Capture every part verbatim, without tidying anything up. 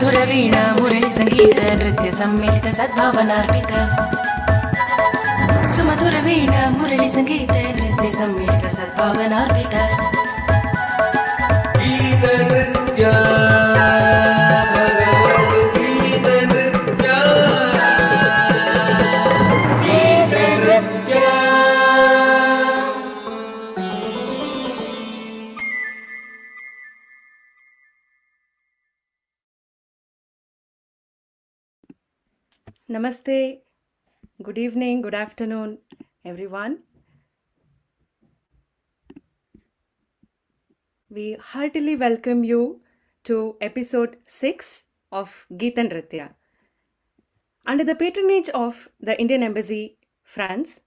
ಮಧುರ ವೀಣಾ ಮುರಳಿ ಸಂಗೀತ ನೃತ್ಯ ಸಮ್ಮಿಳಿತ ಸದ್ಭಾವನಾರ್ಪಿತ ಸುಮಧುರ ವೀಣಾ ಮುರಳಿ ಸಂಗೀತ ನೃತ್ಯ ಸಮ್ಮಿಳಿತ ಸದ್ಭಾವನಾರ್ಪಿತ ಗೀತ ನೃತ್ಯ Namaste, good evening, good afternoon, everyone. We heartily welcome you to episode six of Geetan Ritya. Under the patronage of the Indian Embassy France,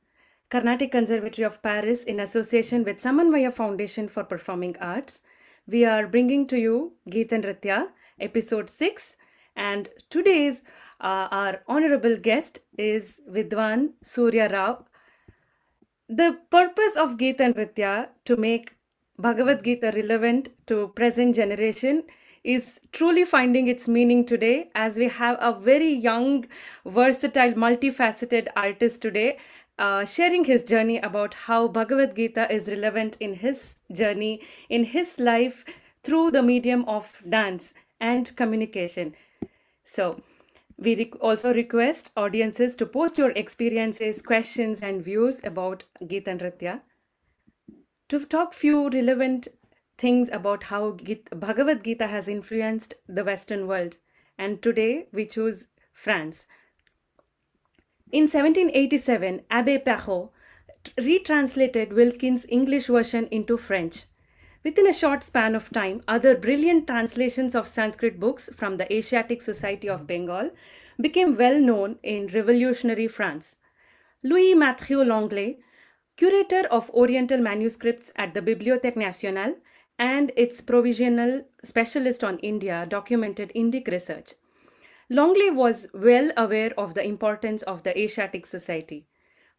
Carnatic Conservatory of Paris in association with Samanvaya Foundation for Performing Arts, we are bringing to you Geetan Ritya, episode six. And today's uh, our honorable guest is Vidwan Surya Rao. The purpose of Geetan Ritya to make Bhagavad Gita relevant to present generation is truly finding its meaning today, as we have a very young, versatile, multifaceted artist today uh, sharing his journey about how Bhagavad Gita is relevant in his journey, in his life, through the medium of dance and communication. So, we re- also request audiences to post your experiences, questions and views about Geetan Ritya. To talk few relevant things about how Gita, Bhagavad Gita has influenced the Western world, and today we choose France. In seventeen eighty-seven, Abbe Pachot retranslated Wilkins' English version into French. Within a short span of time, other brilliant translations of Sanskrit books from the Asiatic Society of Bengal became well known in revolutionary France. Louis Mathieu Langlais, curator of Oriental manuscripts at the Bibliothèque Nationale and its provisional specialist on India, documented Indic research. Langlais was well aware of the importance of the Asiatic Society.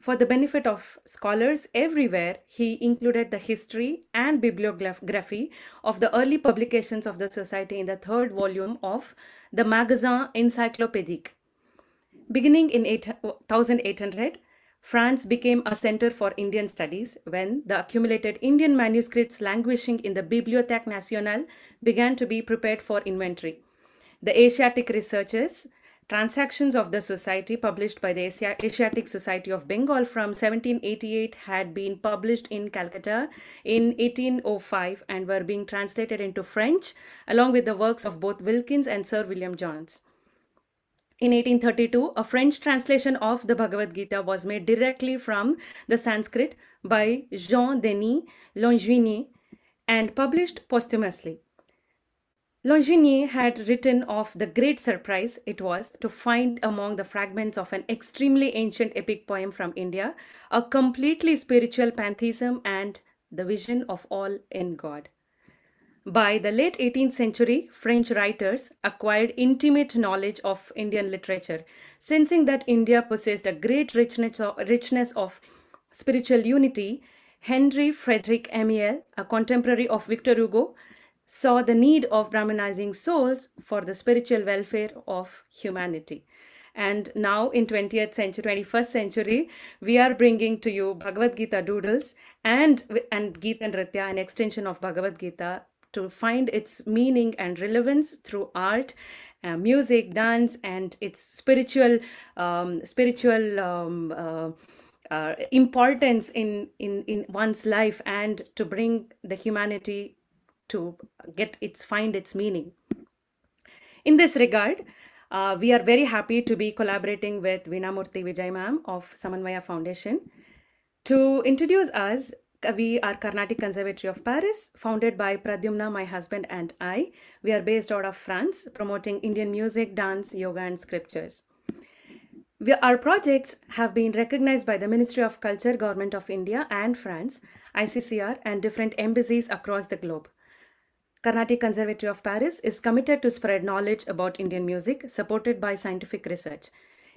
For the benefit of scholars everywhere, he included the history and bibliography of the early publications of the society in the third volume of the Magasin Encyclopédique. Beginning in eighteen hundred, France became a center for Indian studies when the accumulated Indian manuscripts languishing in the Bibliothèque Nationale began to be prepared for inventory. The Asiatic researchers Transactions of the Society, published by the Asiatic Society of Bengal from seventeen eighty-eight, had been published in Calcutta in eighteen oh five and were being translated into French along with the works of both Wilkins and Sir William Jones. In eighteen thirty-two, a French translation of the Bhagavad Gita was made directly from the Sanskrit by Jean-Denis Lanjuinais and published posthumously. Lanjuinais had written of the great surprise it was to find among the fragments of an extremely ancient epic poem from India a completely spiritual pantheism and the vision of all in God. By the late eighteenth century, French writers acquired intimate knowledge of Indian literature, sensing that India possessed a great richness of spiritual unity. Henri-Frédéric Amiel, a contemporary of Victor Hugo, saw the need of Brahmanizing souls for the spiritual welfare of humanity. And now in twentieth century, twenty-first century, we are bringing to you Bhagavad Gita Doodles and, and Geetan Ritya, an extension of Bhagavad Gita, to find its meaning and relevance through art, uh, music, dance, and its spiritual, um, spiritual um, uh, uh, importance in, in, in one's life, and to bring the humanity to get its find its meaning. In this regard, uh, we are very happy to be collaborating with Veena Murthy Vijay ma'am of Samanvaya Foundation. To introduce us, we are Carnatic Conservatory of Paris, founded by Pradyumna, my husband, and I. We are based out of France, promoting Indian music, dance, yoga, and scriptures. We, our projects have been recognized by the Ministry of Culture, Government of India, and France, I C C R, and different embassies across the globe. Carnatic Conservatory of Paris is committed to spread knowledge about Indian music, supported by scientific research.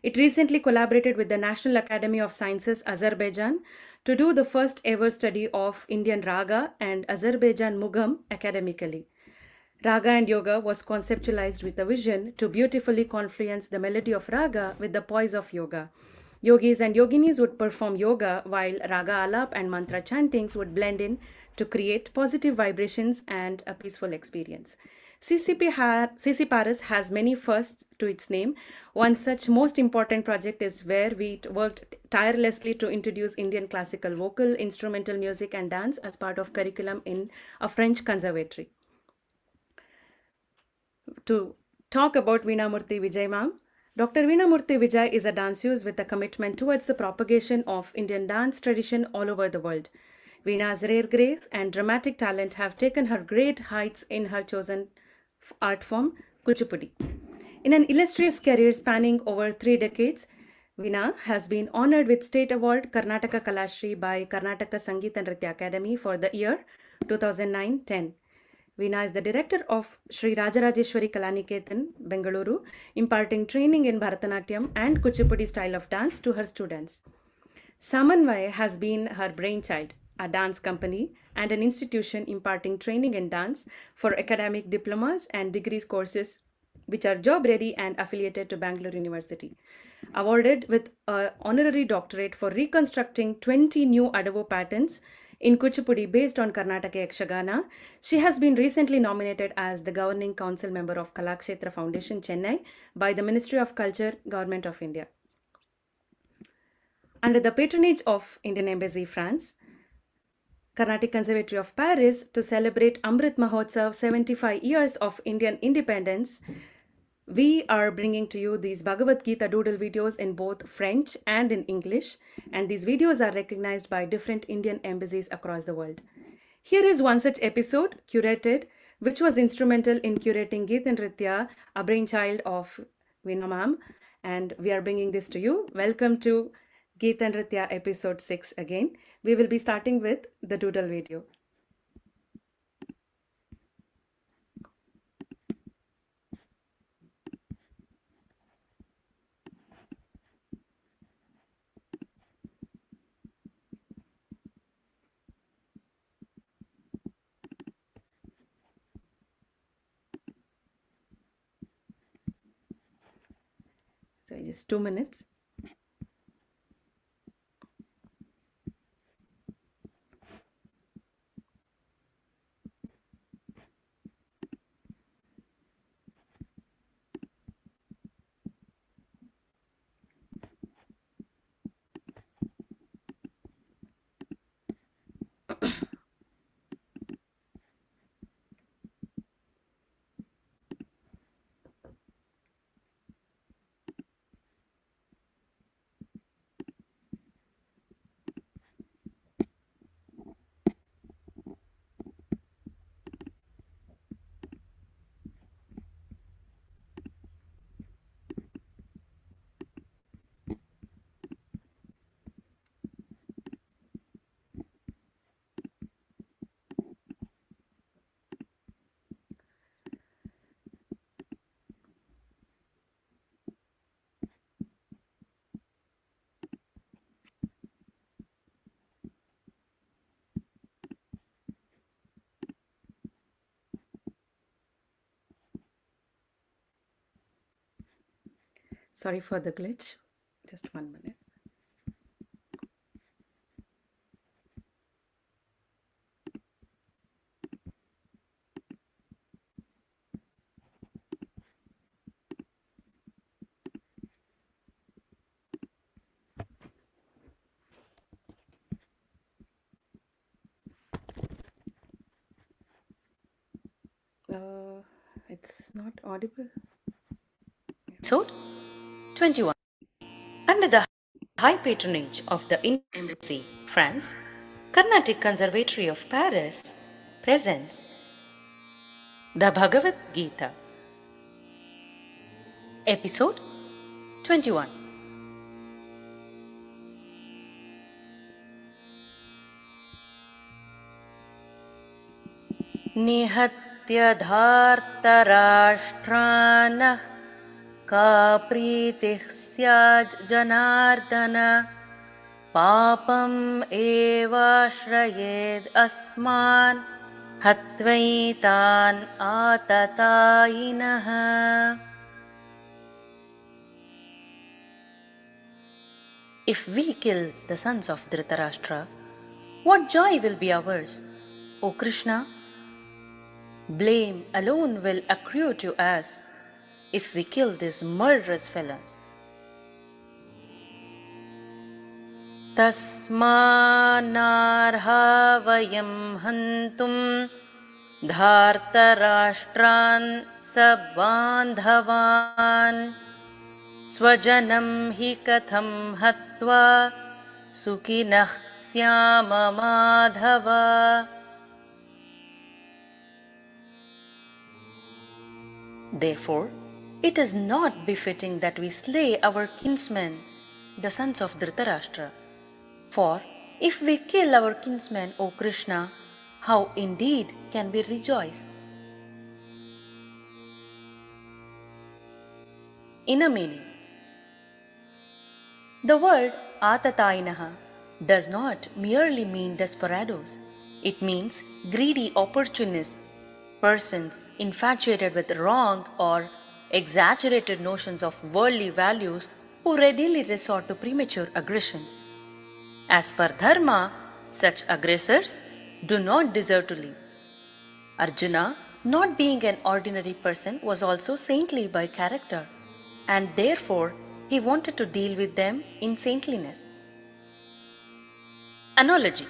It recently collaborated with the National Academy of Sciences, Azerbaijan, to do the first ever study of Indian Raga and Azerbaijan Mugam academically. Raga and yoga was conceptualized with a vision to beautifully confluence the melody of raga with the poise of yoga. Yogis and yoginis would perform yoga while raga alap and mantra chantings would blend in to create positive vibrations and a peaceful experience. C C Paris has many firsts to its name. One such most important project is where we worked tirelessly to introduce Indian classical vocal, instrumental music and dance as part of curriculum in a French conservatory. To talk about Veena Murthy Vijay ma'am, Doctor Veena Murthy Vijay is a danseuse with a commitment towards the propagation of Indian dance tradition all over the world. Veena's rare grace and dramatic talent have taken her great heights in her chosen art form, Kuchipudi. In an illustrious career spanning over three decades, Veena has been honored with State Award Karnataka Kalashri by Karnataka Sangeet and Ritya Academy for the year two thousand nine to ten. Veena is the director of Sri Rajarajeshwari Kalaniketan, Bengaluru, imparting training in Bharatanatyam and Kuchipudi style of dance to her students. Samanvaya has been her brainchild, a dance company and an institution imparting training in dance for academic diplomas and degrees courses which are job ready and affiliated to Bangalore University. Awarded with an honorary doctorate for reconstructing twenty new Adavo patterns in Kuchipudi based on Karnataka Yakshagana, she has been recently nominated as the Governing Council Member of Kalakshetra Foundation, Chennai by the Ministry of Culture, Government of India. Under the patronage of Indian Embassy France, Carnatic Conservatory of Paris, to celebrate Amrit Mahotsav seventy-five years of Indian independence, we are bringing to you these Bhagavad Gita doodle videos in both French and in English, and these videos are recognized by different Indian embassies across the world. Here is one such episode, curated, which was instrumental in curating Geetan Ritya, a brainchild of Veena ma'am, and we are bringing this to you. Welcome to Geetan Ritya episode six again. We will be starting with the doodle video. So just two minutes. Sorry for the glitch, just one minute. Uh, it's not audible. So? twenty-one. Under the high patronage of the Indian Embassy, France, Carnatic Conservatory of Paris presents the Bhagavad Gita, episode twenty-one. Nihatya dhartarashtrana Ka pritih syaj janardana papam eva shrayed asman हत्वैतान् आततायिनः। If we kill the sons of Dhritarashtra, what joy will be ours, O Krishna? Blame alone will accrue to us if we kill these murderous felons. Tasmanarha vayam hantum dhartarashtran sabandhavan swajanam hi katham hatva sukhinah syama madhava. Therefore, it is not befitting that we slay our kinsmen, the sons of Dhritarashtra. For if we kill our kinsmen, O Krishna, how indeed can we rejoice? Inner meaning. The word Atatainaha does not merely mean desperados. It means greedy opportunists, persons infatuated with wrong or exaggerated notions of worldly values who readily resort to premature aggression. As per dharma, such aggressors do not deserve to live. Arjuna, not being an ordinary person, was also saintly by character, and therefore he wanted to deal with them in saintliness. Analogy.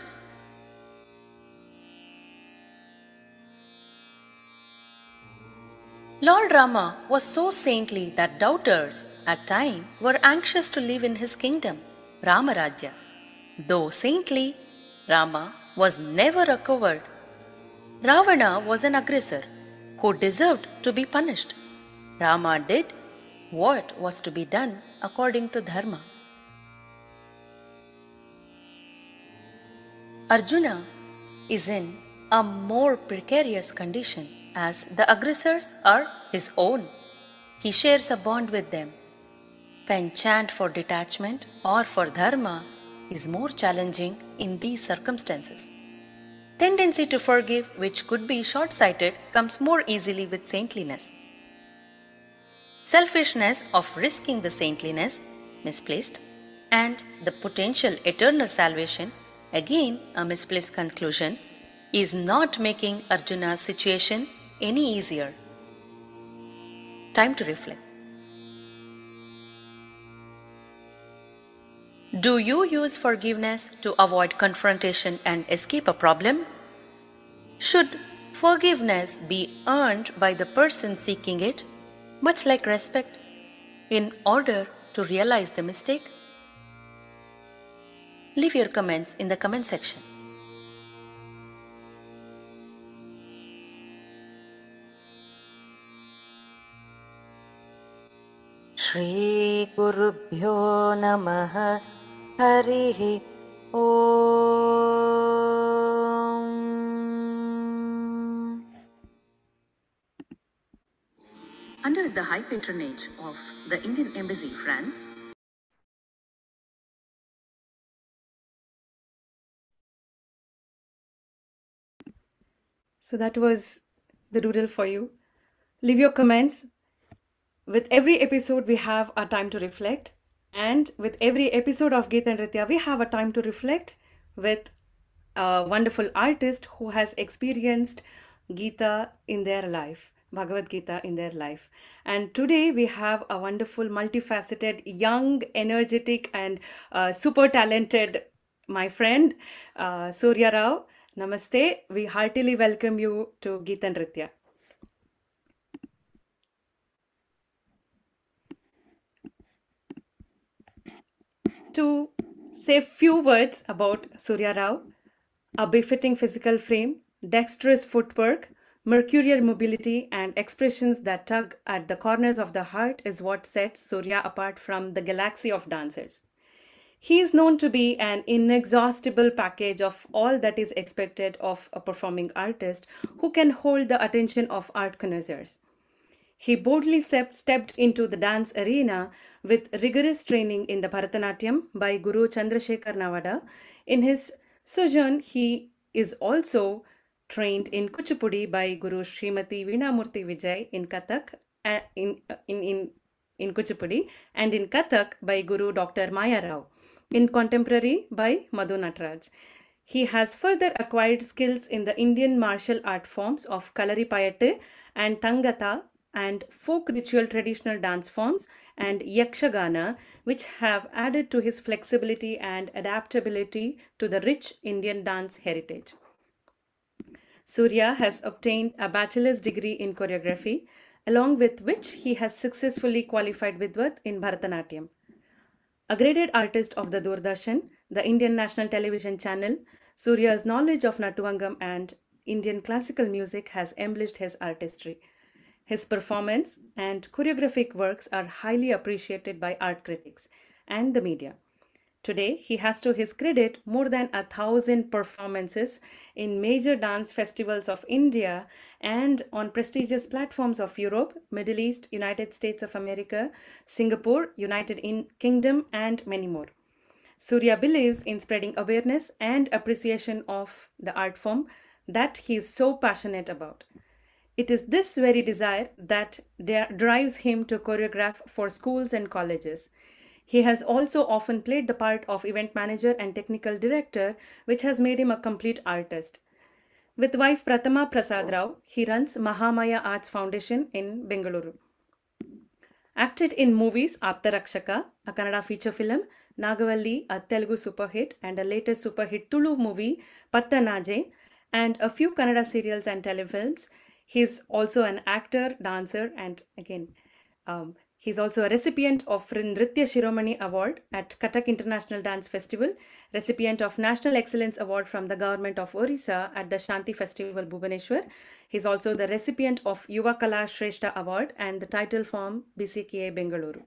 Lord Rama was so saintly that doubters at times were anxious to live in his kingdom, Ramarajya. Though saintly, Rama was never a coward. Ravana was an aggressor who deserved to be punished. Rama did what was to be done according to dharma. Arjuna is in a more precarious condition, as the aggressors are his own. He shares a bond with them. When chant for detachment or for dharma is more challenging in these circumstances, tendency to forgive, which could be short-sighted, comes more easily with saintliness. Selfishness of risking the saintliness, misplaced, and the potential eternal salvation, again a misplaced conclusion, is not making Arjuna's situation any easier. Time to reflect. Do you use forgiveness to avoid confrontation and escape a problem? Should forgiveness be earned by the person seeking it, much like respect, in order to realize the mistake? Leave your comments in the comment section. Shri Gurubhyo Namaha Harihi Om. Under the high patronage of the Indian Embassy France, so that was the doodle for you. Leave your comments. With every episode, we have a time to reflect. And with every episode of Geetan Ritya, we have a time to reflect with a wonderful artist who has experienced Gita in their life, Bhagavad Gita in their life. And today we have a wonderful, multifaceted, young, energetic, and uh, super talented, my friend, uh, Surya Rao. Namaste. We heartily welcome you to Geetan Ritya. To say few words about Surya Rao: a befitting physical frame, dexterous footwork, mercurial mobility, and expressions that tug at the corners of the heart is what sets Surya apart from the galaxy of dancers. He is known to be an inexhaustible package of all that is expected of a performing artist who can hold the attention of art connoisseurs. He boldly stepped into the dance arena with rigorous training in the Bharatanatyam by Guru Chandrashekhara Navada. In his sojourn, he is also trained in Kuchipudi by Guru Srimati Veena Murthy Vijay in Kathak, uh, in, uh, in, in, in Kuchipudi, and in Kathak by Guru Doctor Maya Rao, in contemporary by Madhu Nataraj. He has further acquired skills in the Indian martial art forms of Kalaripayattu and Tangata and folk ritual traditional dance forms and Yakshagana, which have added to his flexibility and adaptability to the rich Indian dance heritage. Surya has obtained a bachelor's degree in choreography, along with which he has successfully qualified Vidwat in Bharatanatyam. A graded artist of the Doordarshan, the Indian National Television Channel, Surya's knowledge of Nattuvangam and Indian classical music has embellished his artistry. His performance and choreographic works are highly appreciated by art critics and the media. Today, he has to his credit more than a thousand performances in major dance festivals of India and on prestigious platforms of Europe, Middle East, United States of America, Singapore, United Kingdom, and many more. Surya believes in spreading awareness and appreciation of the art form that he is so passionate about. It is this very desire that drives him to choreograph for schools and colleges. He has also often played the part of event manager and technical director, which has made him a complete artist. With wife Pratama Prasad Rao, he runs Mahamaya Arts Foundation in Bengaluru. Acted in movies Aptarakshaka, a Kannada feature film, Nagavalli, a Telugu superhit, and a latest superhit Tulu movie, Pattanaje, and a few Kannada serials and telefilms. He is also an actor, dancer, and again, um, he is also a recipient of Nritya Shiromani Award at Cuttack International Dance Festival, recipient of National Excellence Award from the Government of Orissa at the Shanti Festival, Bhubaneswar. He is also the recipient of Yuva Kala Shrestha Award and the title from B C K A Bengaluru.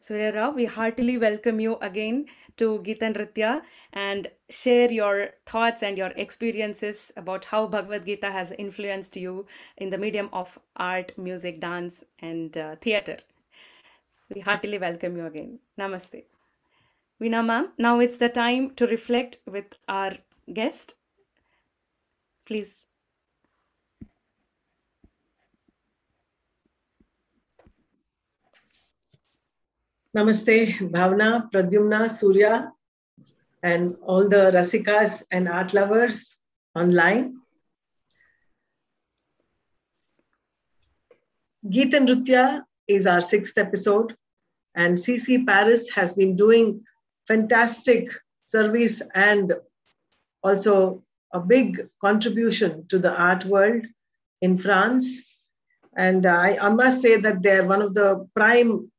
Surya Rao, we heartily welcome you again to Geetan Ritya and share your thoughts and your experiences about how Bhagavad Gita has influenced you in the medium of art, music, dance, and uh, theatre. We heartily welcome you again. Namaste. Veena ma'am, now it's the time to reflect with our guest. Please. Namaste, Bhavna, Pradyumna, Surya, and all the Rasikas and art lovers online. Geetan Ritya is our sixth episode, and C C Paris has been doing fantastic service and also a big contribution to the art world in France. And I, I must say that they're one of the prime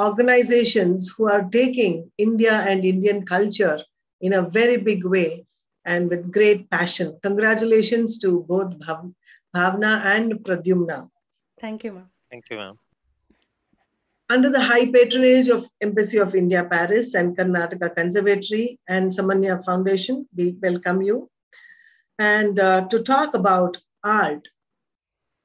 organizations who are taking India and Indian culture in a very big way and with great passion. Congratulations to both Bhavna and Pradyumna. Thank you, ma'am. Thank you, ma'am. Under the high patronage of Embassy of India, Paris, and Carnatic Conservatory and Samanvaya Foundation, we welcome you. And uh, to talk about art.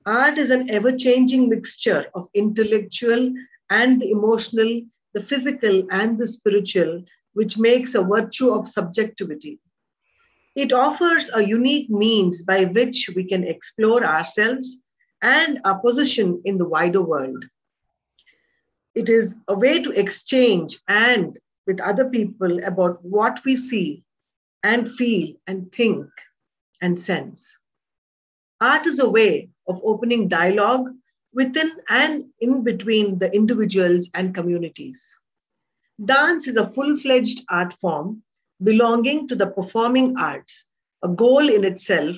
Art is an ever-changing mixture of intellectual and the emotional, the physical, and the spiritual, which makes a virtue of subjectivity. It offers a unique means by which we can explore ourselves and our position in the wider world. It is a way to exchange and with other people about what we see and feel and think and sense. Art is a way of opening dialogue within and in between the individuals and communities. Dance is a full-fledged art form belonging to the performing arts, a goal in itself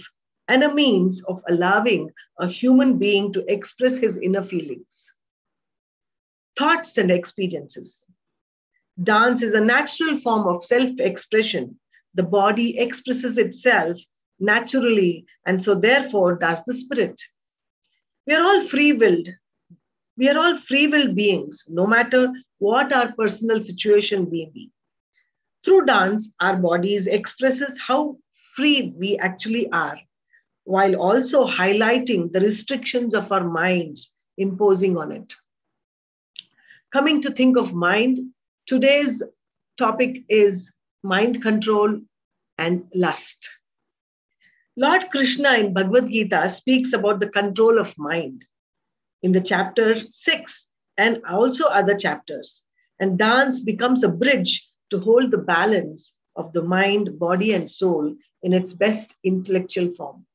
and a means of allowing a human being to express his inner feelings, thoughts and experiences. Dance is a natural form of self-expression. The body expresses itself naturally, and so therefore does the spirit. We are all free-willed. We are all free-willed beings, no matter what our personal situation may be. Through dance, our bodies expresses how free we actually are, while also highlighting the restrictions of our minds imposing on it. Coming to think of mind, today's topic is mind control and lust. Lord Krishna in Bhagavad Gita speaks about the control of mind in the chapter six and also other chapters. And dance becomes a bridge to hold the balance of the mind, body, and soul in its best intellectual form.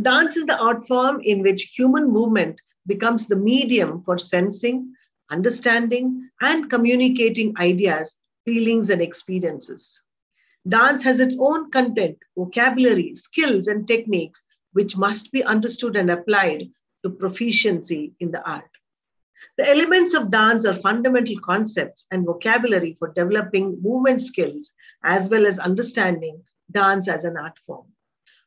Dance is the art form in which human movement becomes the medium for sensing, understanding, and communicating ideas, feelings, and experiences. Dance has its own content, vocabulary, skills, and techniques which must be understood and applied to proficiency in the art. The elements of dance are fundamental concepts and vocabulary for developing movement skills as well as understanding dance as an art form.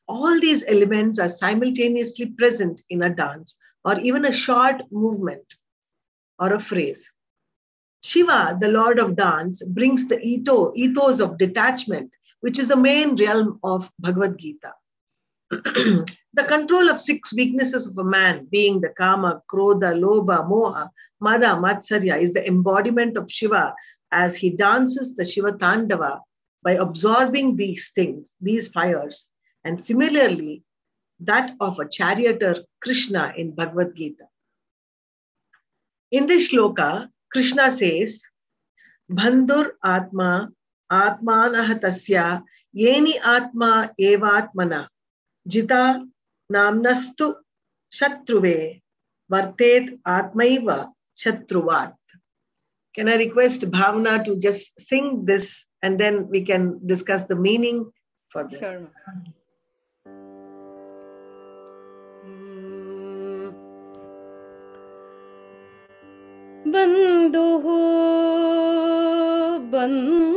All these elements are simultaneously present in a dance or even a short movement or a phrase. Shiva, the Lord of Dance, brings the ethos of detachment, which is the main realm of Bhagavad Gita. The control of six weaknesses of a man, being the Kama, Krodha, Lobha, Moha, Mada, Matsarya, is the embodiment of Shiva as he dances the Shiva Tandava by absorbing these things, these fires, and similarly that of a charioteer Krishna in Bhagavad Gita. In this shloka, Krishna says, Bandhur Atma, Atmanah Tasya, Yeni Atma Evatmana. Jita namnastu shatruve vartet atmaiva shatruvat. Can I request Bhavna to just sing this and then we can discuss the meaning for this? Sure. Bandhu bandhu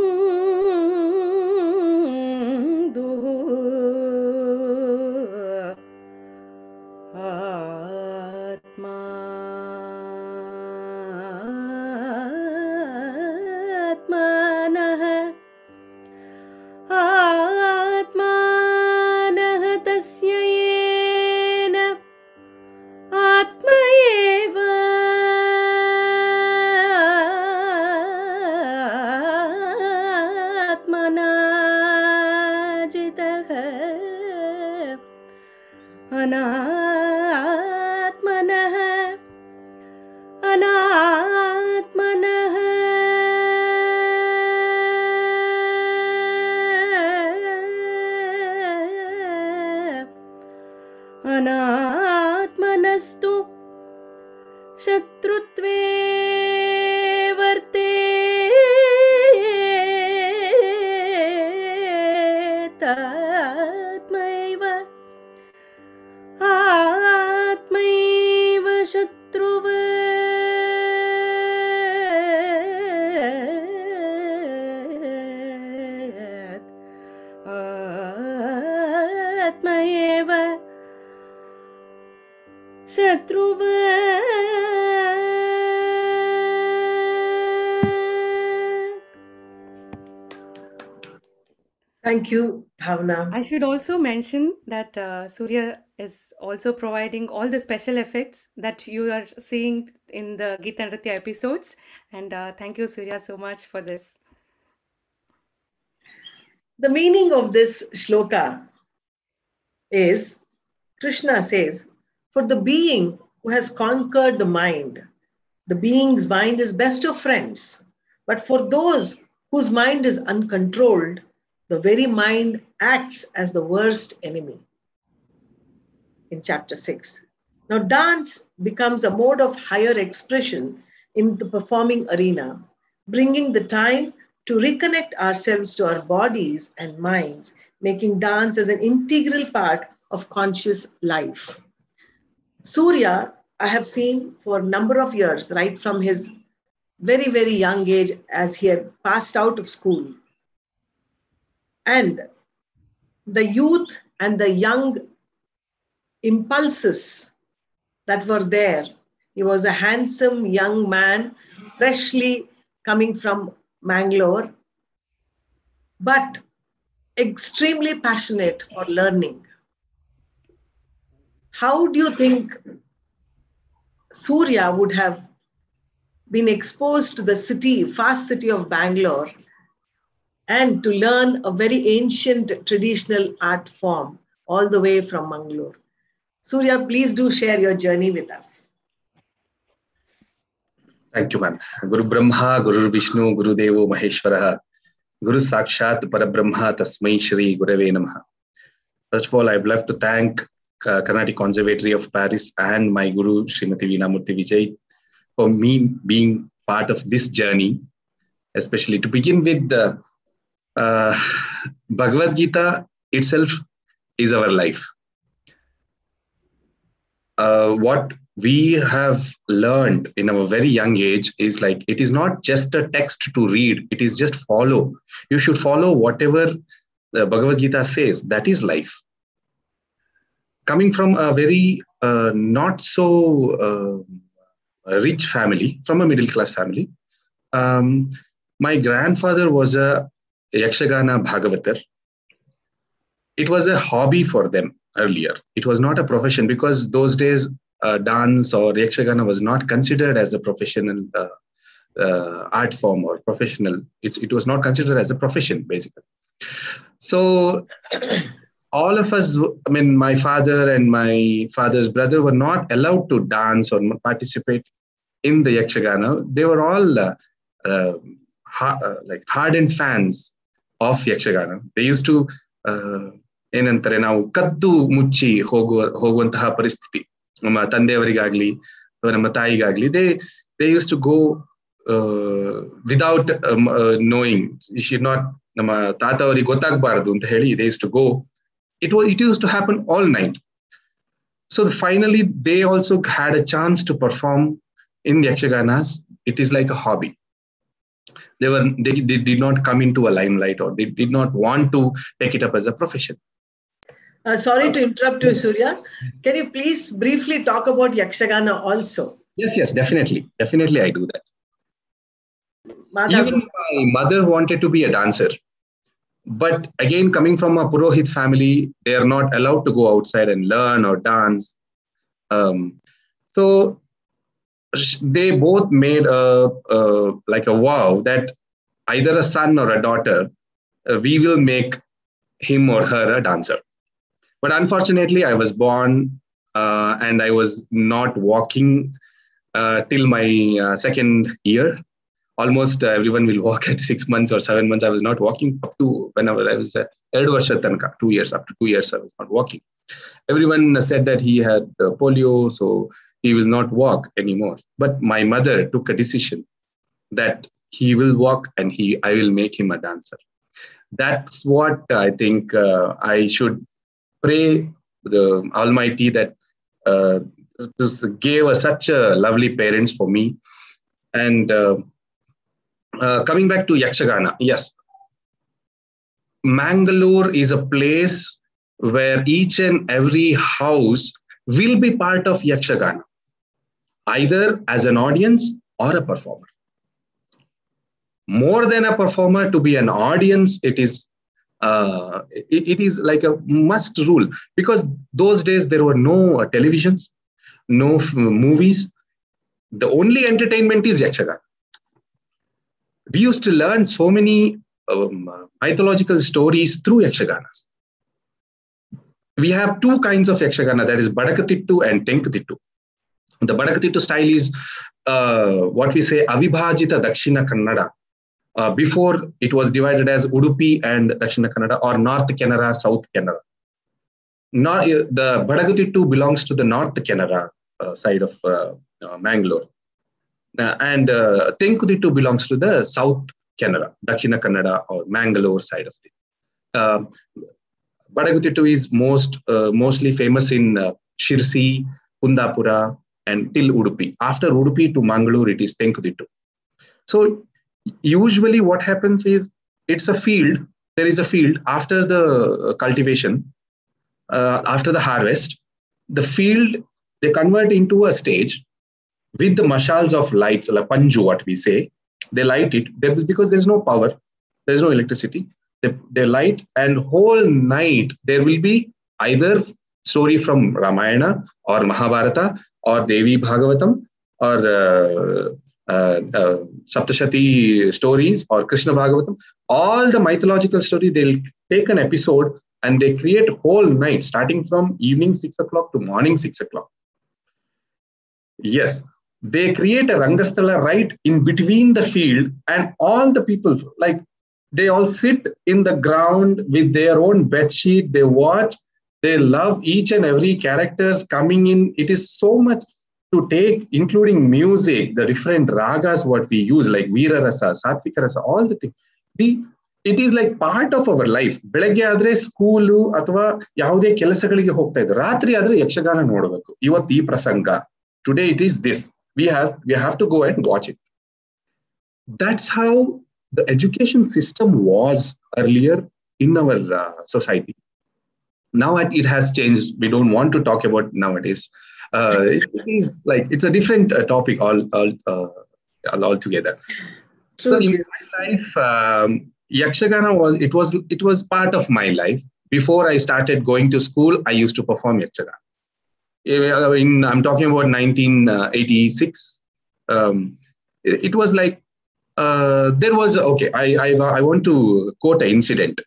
Thank you, Bhavna. I should also mention that uh, Surya is also providing all the special effects that you are seeing in the Geetan Ritya episodes. And uh, thank you, Surya, so much for this. The meaning of this shloka is, Krishna says, for the being who has conquered the mind, the being's mind is best of friends. But for those whose mind is uncontrolled, the very mind acts as the worst enemy in chapter six. Now, dance becomes a mode of higher expression in the performing arena, bringing the time to reconnect ourselves to our bodies and minds, making dance as an integral part of conscious life. Surya, I have seen for a number of years, right from his very, very young age as he had passed out of school. And the youth and the young impulses that were there. He was a handsome young man, freshly coming from Mangalore, but extremely passionate for learning. How do you think Surya would have been exposed to the city, fast city of Bangalore, and to learn a very ancient traditional art form all the way from Mangalore. Surya, please do share your journey with us. Thank you, ma'am. Guru Brahma, Guru Vishnu, Guru Devo Maheshwaraha, Guru Sakshat Parabrahma Tasmai Shri Gurave Namaha. First of all, I'd love to thank uh, Carnatic Conservatory of Paris and my Guru, Srimati Veena Murthy Vijay, for me being part of this journey, especially to begin with the uh, Bhagavad Gita itself is our life. Uh, what we have learned in our very young age is like, it is not just a text to read, it is just follow. You should follow whatever the Bhagavad Gita says, that is life. Coming from a very uh, not so uh, rich family, from a middle class family, um, my grandfather was a Yakshagana Bhagavatar. It was a hobby for them earlier. It was not a profession because those days uh, dance or Yakshagana was not considered as a professional uh, uh, art form or professional. It's, it was not considered as a profession basically. So all of us, I mean, my father and my father's brother were not allowed to dance or participate in the Yakshagana. They were all uh, uh, ha uh, like hardened fans of Yakshagana. They used to, uh, they, they used to go uh, without um, uh, knowing. You should not. They used to go. It was, it used to happen all night. So finally, they also had a chance to perform in the Yakshaganas. It is like a hobby. They were they, they did not come into a limelight, or they did not want to take it up as a profession. Uh, sorry to interrupt you, Surya. Can you please briefly talk about Yakshagana also? Yes, yes, definitely, definitely, I do that. Mother. Even my mother wanted to be a dancer, but again, coming from a Purohit family, they are not allowed to go outside and learn or dance. Um, so they both made a, a like a vow that either a son or a daughter, uh, we will make him or her a dancer. But unfortunately, I was born uh, and I was not walking uh, till my uh, second year. Almost uh, everyone will walk at six months or seven months. I was not walking up to whenever I was uh, two years, up to two years I was not walking. Everyone said that he had uh, polio, so he will not walk anymore. But my mother took a decision that he will walk and he, I will make him a dancer. That's what I think uh, I should pray the Almighty that uh, gave us such a lovely parents for me. And uh, Uh, coming back to Yakshagana, yes. Mangalore is a place where each and every house will be part of Yakshagana, either as an audience or a performer. More than a performer, to be an audience, it is, uh, it, it is like a must rule, because those days there were no uh, televisions, no movies. The only entertainment is Yakshagana. We used to learn so many um, mythological stories through Yakshaganas. We have two kinds of Yakshagana, that is Badakatittu and Tenkatittu. The Badakatittu style is uh, what we say Avibhajita Dakshina Kannada. Uh, before it was divided as Udupi and Dakshina Kannada, or North Kannada, South Kannada. Not, uh, the Badakatittu belongs to the North Kannada uh, side of uh, uh, Mangalore. Uh, and uh, Tenkatittu belongs to the South Kannada, Dakshina Kannada or Mangalore side of it. Uh, Badakatittu is most, uh, mostly famous in uh, Shirsi, Kundapura and till Udupi. After Udupi to Mangalore, it is Tenkatittu. So usually what happens is, it's a field, there is a field after the cultivation, uh, after the harvest, the field, they convert into a stage with the mashals of lights, la panju, what we say, they light it there, because there's no power, there's no electricity. They, they light, and whole night there will be either story from Ramayana or Mahabharata or Devi Bhagavatam or uh, uh, uh, Saptashati stories or Krishna Bhagavatam. All the mythological story, they'll take an episode and they create whole night, starting from evening six o'clock to morning six o'clock. Yes, they create a Rangasthala right in between the field, and all the people, like they all sit in the ground with their own bed sheet. They watch, they love each and every characters coming in. It is so much to take, including music, the different ragas what we use, like Veera Rasa, Satvika Rasa, all the things. We, it is like part of our life. Belagge adre school athwa yavude kelesagalige hogta idre. Ratri adre yakshagana nodabeku. Ivattu ee prasanga. Today it is this. We have we have to go and watch it. That's how the education system was earlier in our uh, society. Now it has changed. We don't want to talk about nowadays. Uh, it is like it's a different uh, topic all all uh, altogether. So in my life, um, Yakshagana was it was it was part of my life. Before I started going to school, I used to perform Yakshagana. In, I'm talking about nineteen eighty-six. Um, it, it was like uh, there was okay. I I, I want to quote an incident.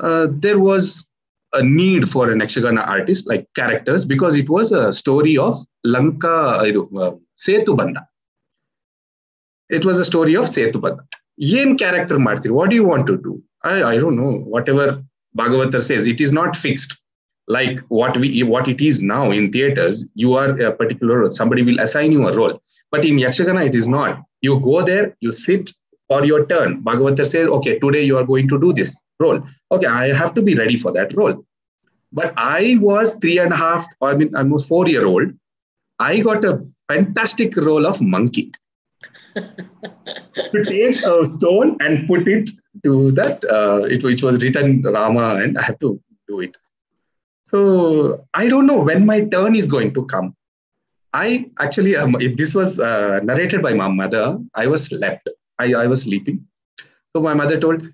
Uh, there was a need for an Yakshagana artist, like characters, because it was a story of Lanka uh, Setu Bandha. It was a story of Setu Bandha. Yen character martyr. What do you want to do? I I don't know. Whatever Bhagavatar says, it is not fixed. Like what we what it is now in theaters, you are a particular role. Somebody will assign you a role. But in Yakshagana, it is not. You go there, you sit for your turn. Bhagavatar says, okay, today you are going to do this role. Okay, I have to be ready for that role. But I was three and a half, or I mean, almost four year old. I got a fantastic role of monkey. To take a stone and put it to that, uh, it which was written Rama, and I have to do it. So I don't know when my turn is going to come. I actually, um, this was uh, narrated by my mother. I was slept. I, I was sleeping. So my mother told,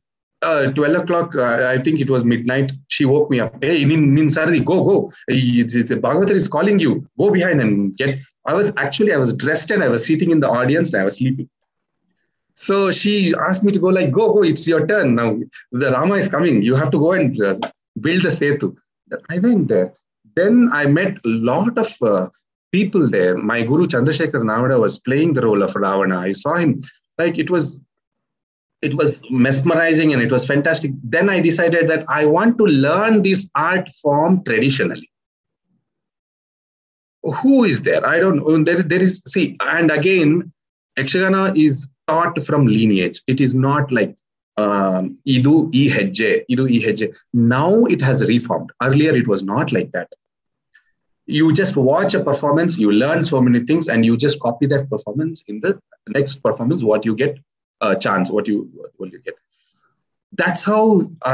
uh, twelve o'clock, uh, I think it was midnight. She woke me up. Hey, Nin, Nin Saradi, go, go. Bhagavatar is calling you. Go behind and get. I was actually, I was dressed and I was sitting in the audience and I was sleeping. So she asked me to go like, go, go, it's your turn. Now the Rama is coming. You have to go and build the Setu. I went there. Then I met a lot of uh, people there. My Guru Chandrashekhara Navada was playing the role of Ravana. I saw him. Like it was, it was mesmerizing and it was fantastic. Then I decided that I want to learn this art form traditionally. Who is there? I don't know. There, there is, see, and again, Yakshagana is taught from lineage. It is not like Um, now it has reformed. Earlier it was not like that. You just watch a performance, you learn so many things, and you just copy that performance in the next performance. What you get, uh, chance, what you what you get. That's how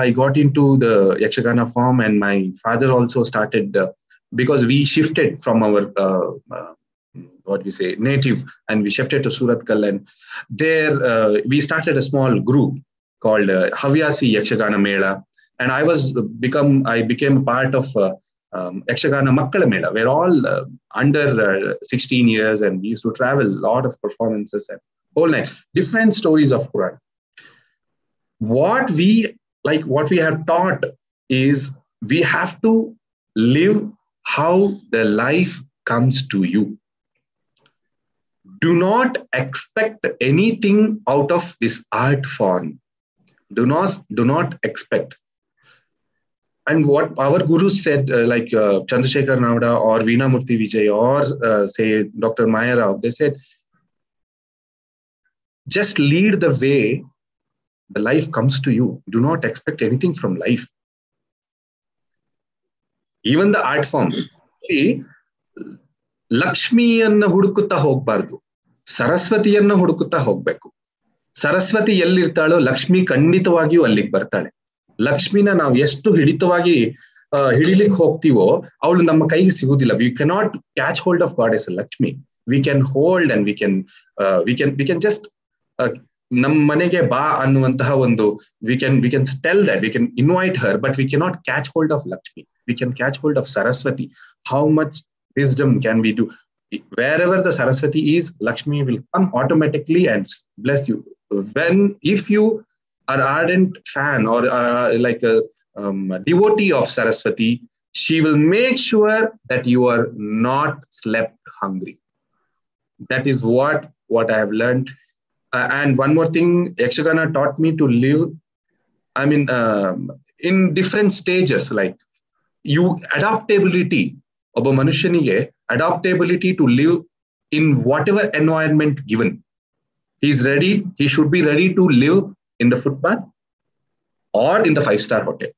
I got into the Yakshagana form, and my father also started uh, because we shifted from our uh, uh, what we say native, and we shifted to Surat Kalyan. There uh, we started a small group called uh, Havyasi Yakshagana Mela, and I was become I became part of uh, um, Yakshagana Makkala Mela. We're all uh, under uh, sixteen years, and we used to travel a lot of performances and whole night different stories of Quran. What we like, what we have taught is we have to live how the life comes to you. Do not expect anything out of this art form. Do not, do not expect. And what our gurus said, uh, like uh, Chandrasekhar Navada or Veena Murthy Vijay or uh, say Doctor Maya Rao, they said, just lead the way. The life comes to you. Do not expect anything from life. Even the art form. ಲಕ್ಷ್ಮಿಯನ್ನ ಹುಡುಕುತ್ತಾ ಹೋಗಬಾರದು, ಸರಸ್ವತಿಯನ್ನ ಹುಡುಕುತ್ತಾ ಹೋಗ್ಬೇಕು. ಸರಸ್ವತಿ ಎಲ್ಲಿರ್ತಾಳೋ ಲಕ್ಷ್ಮಿ ಖಂಡಿತವಾಗಿಯೂ ಅಲ್ಲಿಗೆ ಬರ್ತಾಳೆ. ಲಕ್ಷ್ಮಿನ ನಾವು ಎಷ್ಟು ಹಿಡಿತವಾಗಿ ಹಿಡಿಲಿಕ್ಕೆ ಹೋಗ್ತೀವೋ ಅವಳು ನಮ್ಮ ಕೈಗೆ ಸಿಗುದಿಲ್ಲ. We cannot catch hold of goddess Lakshmi. We can hold and we can we can we can just ನಮ್ಮ ಮನೆಗೆ ಬಾ ಅನ್ನುವಂತಹ ಒಂದು we can we can tell that we can invite her, but we cannot catch hold of Lakshmi. We can catch hold of Saraswati. How much wisdom can we do? Wherever the Saraswati is, Lakshmi will come automatically and bless you. When, if you are ardent fan or uh, like a, um, a devotee of Saraswati, she will make sure that you are not slept hungry. That is what, what I have learned. Uh, and one more thing, Yakshagana taught me to live, I mean, um, in different stages, like you adaptability, oba manushanige, adaptability to live in whatever environment given. He is ready, he should be ready to live in the footpath or in the five-star hotel.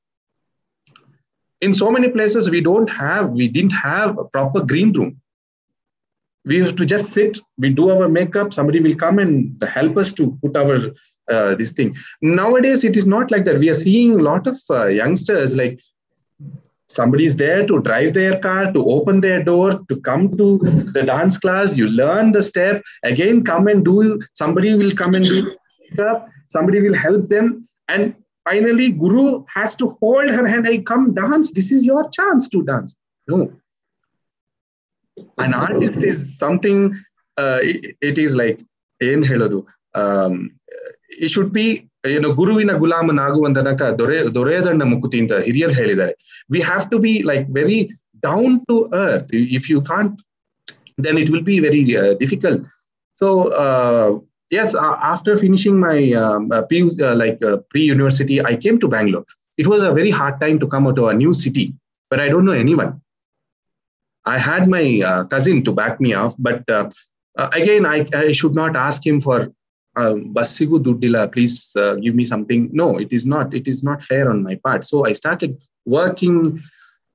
In so many places, we don't have, we didn't have a proper green room. We used to just sit, we do our makeup, somebody will come and help us to put our, uh, this thing. Nowadays, it is not like that. We are seeing a lot of uh, youngsters, like somebody is there to drive their car, to open their door, to come to the dance class, you learn the step, again come and do, somebody will come and do makeup, somebody will help them. And finally, Guru has to hold her hand, hey, come dance, this is your chance to dance. No. An artist is something, uh, it, it is like, um, it should be, you know, Guruvina Gulama Naguvandanaka, Doredanna Mukutinda, Iriyal Helidare. We have to be like very down to earth. If you can't, then it will be very uh, difficult. So, uh, yes, uh, after finishing my um, uh, pre, uh, like uh, pre-university, I came to Bangalore. It was a very hard time to come out of a new city, but I don't know anyone. I had my uh, cousin to back me off, but uh, uh, again, I, I should not ask him for Bassigu Duddila, please uh, give me something. No, it is not. It is not fair on my part. So I started working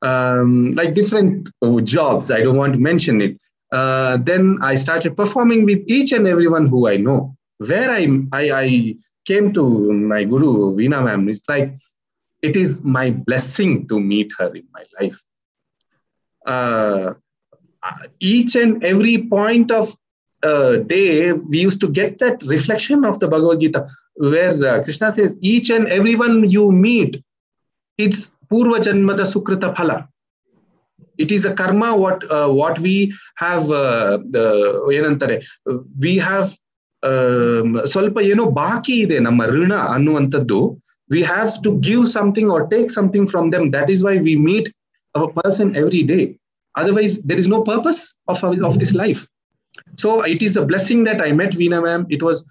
um, like different jobs. I don't want to mention it. Uh, then I started performing with each and everyone who I know. Where I, I, I came to my guru, Veena ma'am, it's like, it is my blessing to meet her in my life. Uh, each and every point of uh, day, we used to get that reflection of the Bhagavad Gita, where uh, Krishna says, each and everyone you meet, it's Purva Janmata Sukrita Phala. It is a karma what uh, what we have, uh, uh, we have Solpa, you know, Baki de Nama Runa Anuantadu. We have to give something or take something from them. That is why we meet a person every day. Otherwise, there is no purpose of, of this life. So it is a blessing that I met Veena ma'am. It was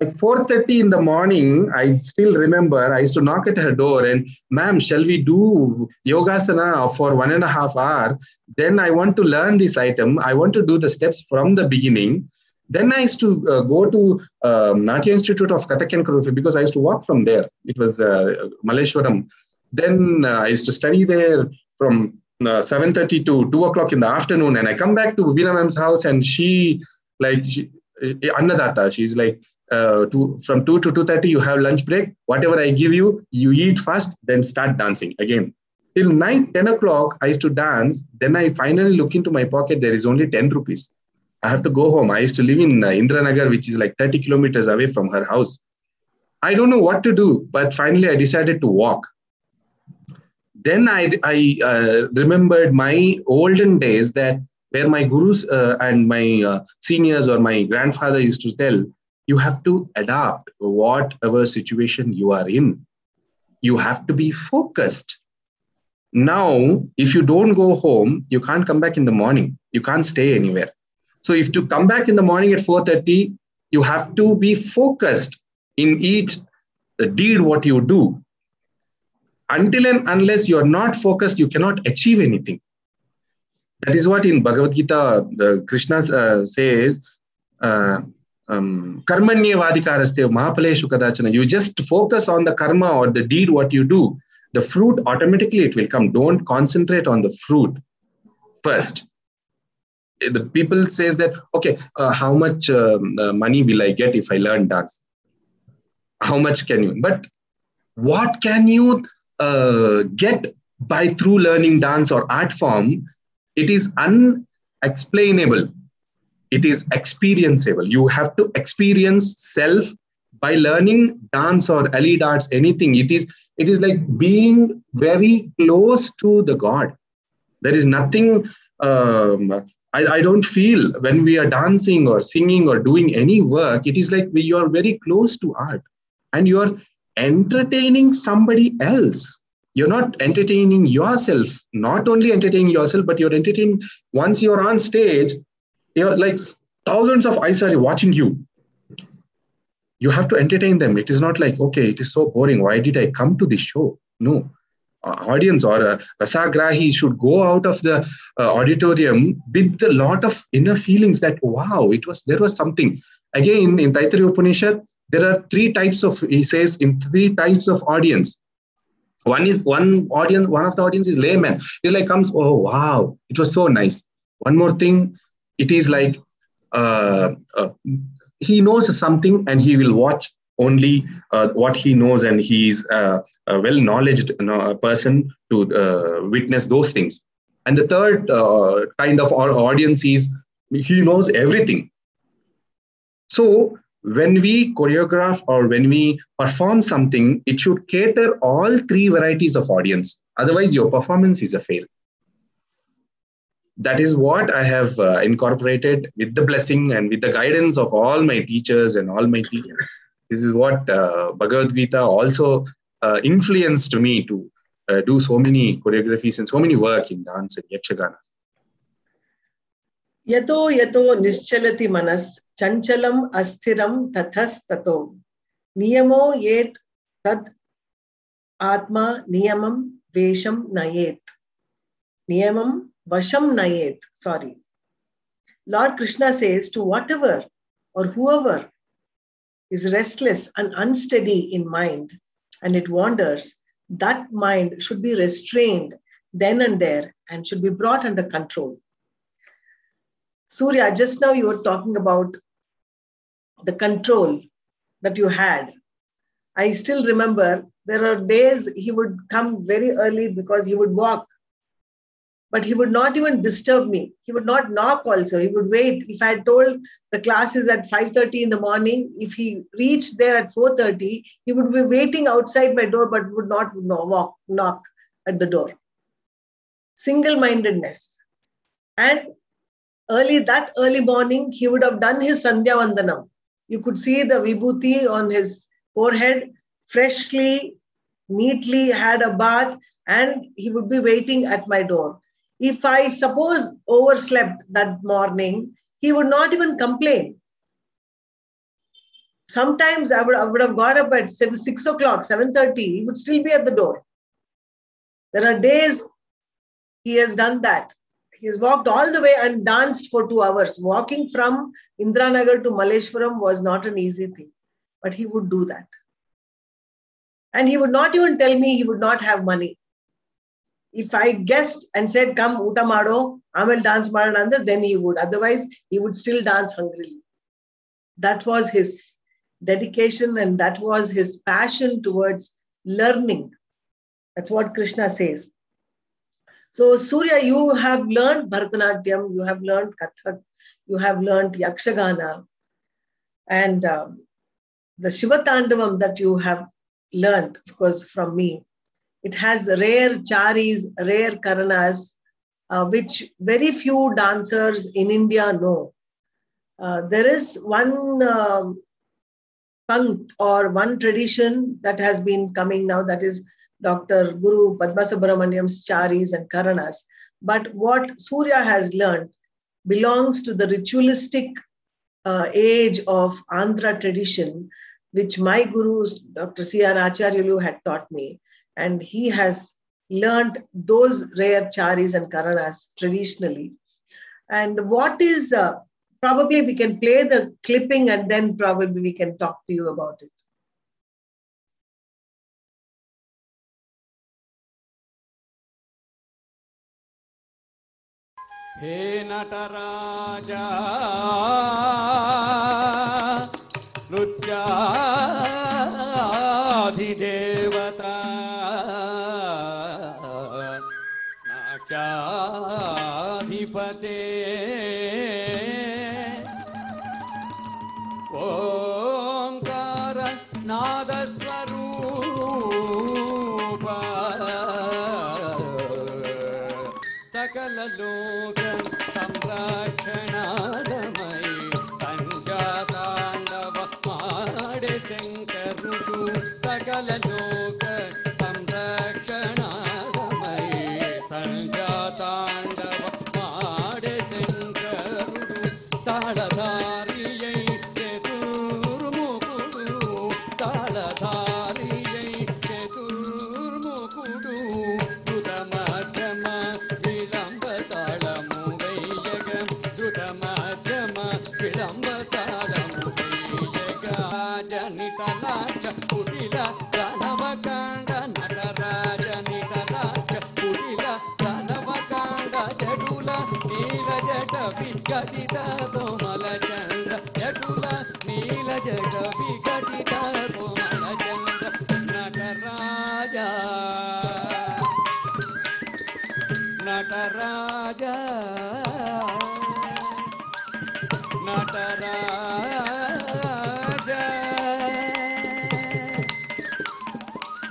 like four thirty in the morning. I still remember I used to knock at her door and, ma'am, shall we do yogasana for one and a half hour? Then I want to learn this item. I want to do the steps from the beginning. Then I used to uh, go to uh, Natya Institute of Kathak and Kurufi because I used to walk from there. It was uh, Malleshwaram. Then uh, I used to study there from uh, seven thirty to two o'clock in the afternoon. And I come back to Veena ma'am's house and she, like, she, Annadata, she's like, uh, to, from two to two thirty, you have lunch break. Whatever I give you, you eat first, then start dancing again. Till night, ten o'clock, I used to dance. Then I finally look into my pocket. There is only ten rupees. I have to go home. I used to live in uh, Indranagar, which is like thirty kilometers away from her house. I don't know what to do, but finally I decided to walk. Then I, I uh, remembered my olden days that where my gurus uh, and my uh, seniors or my grandfather used to tell, you have to adapt whatever situation you are in. You have to be focused. Now, if you don't go home, you can't come back in the morning. You can't stay anywhere. So if you come back in the morning at four thirty, you have to be focused in each deed what you do. Until and unless you are not focused, you cannot achieve anything. That is what in Bhagavad Gita, the Krishna uh, says, uh, um, karmanye vadikaraste mahapaleshu kadachana. You just focus on the karma or the deed, what you do. The fruit, automatically it will come. Don't concentrate on the fruit first. The people says that, okay, uh, how much uh, money will I get if I learn dance? How much can you? But what can you Uh, get by through learning dance or art form? It is unexplainable. It is experienceable. You have to experience self by learning dance or allied arts, anything. It is, it is like being very close to the God. There is nothing, um, I, I don't feel when we are dancing or singing or doing any work, it is like you are very close to art and you are entertaining somebody else. You're not entertaining yourself, not only entertaining yourself, but you're entertaining. Once you're on stage, you're like thousands of eyes are watching you. You have to entertain them. It is not like, okay, it is so boring. Why did I come to this show? No. Uh, audience or a rasagrahi should go out of the uh, auditorium with a lot of inner feelings that, wow, it was, there was something. Again, in Taittiriya Upanishad, there are three types of, he says, in three types of audience. One is one audience, one of the audience is layman. He's like, comes, oh, wow, it was so nice. One more thing, it is like, uh, uh, he knows something and he will watch only uh, what he knows, and he is uh, a well-knowledged you know, person to uh, witness those things. And the third uh, kind of audience is, he knows everything. So when we choreograph or when we perform something, it should cater all three varieties of audience. Otherwise, your performance is a fail. That is what I have uh, incorporated with the blessing and with the guidance of all my teachers and all my teachers. This is what uh, Bhagavad Gita also uh, influenced me to uh, do so many choreographies and so many work in dance and Yakshagana. Yato yato nischalati manas chanchalam asthiram tathas tato niyamo yet tad atma niyamam vesham nayet niyamam vasham nayet. Sorry. Lord Krishna says to whatever or whoever is restless and unsteady in mind, and it wanders, that mind should be restrained then and there and should be brought under control. Surya, just now you were talking about the control that you had. I still remember there are days he would come very early because he would walk, but he would not even disturb me. He would not knock also. He would wait. If I had told the classes at five thirty in the morning, if he reached there at four thirty, he would be waiting outside my door, but would not walk, knock at the door. Single-mindedness. And early that early morning, he would have done his Sandhya Vandanam. You could see the vibhuti on his forehead, freshly, neatly had a bath, and he would be waiting at my door. If I suppose overslept that morning, he would not even complain. Sometimes I would, I would have got up at six o'clock, seven thirty, he would still be at the door. There are days he has done that. He has walked all the way and danced for two hours. Walking from Indranagar to Malleshwaram was not an easy thing, but he would do that. And he would not even tell me he would not have money. If I guessed and said, come, uta mado, Amel dance madanandar, then he would. Otherwise, he would still dance hungrily. That was his dedication and that was his passion towards learning. That's what Krishna says. So, Surya, you have learned Bharatanatyam, you have learned Kathak, you have learned Yakshagana, and um, the Shiva Tandavam that you have learned, of course, from me. It has rare charis, rare karanas, uh, which very few dancers in India know. Uh, there is one uh, pankt or one tradition that has been coming now, that is Doctor Guru Padma Subramaniam's charis and karanas. But what Surya has learned belongs to the ritualistic uh, age of Andhra tradition, which my gurus, Doctor C R Acharyalu, had taught me. And he has learned those rare charis and karanas traditionally. And what is, uh, probably we can play the clipping and then probably we can talk to you about it. Hey Nataraja, Nutya Adhidevata. Sakala loka samrakshana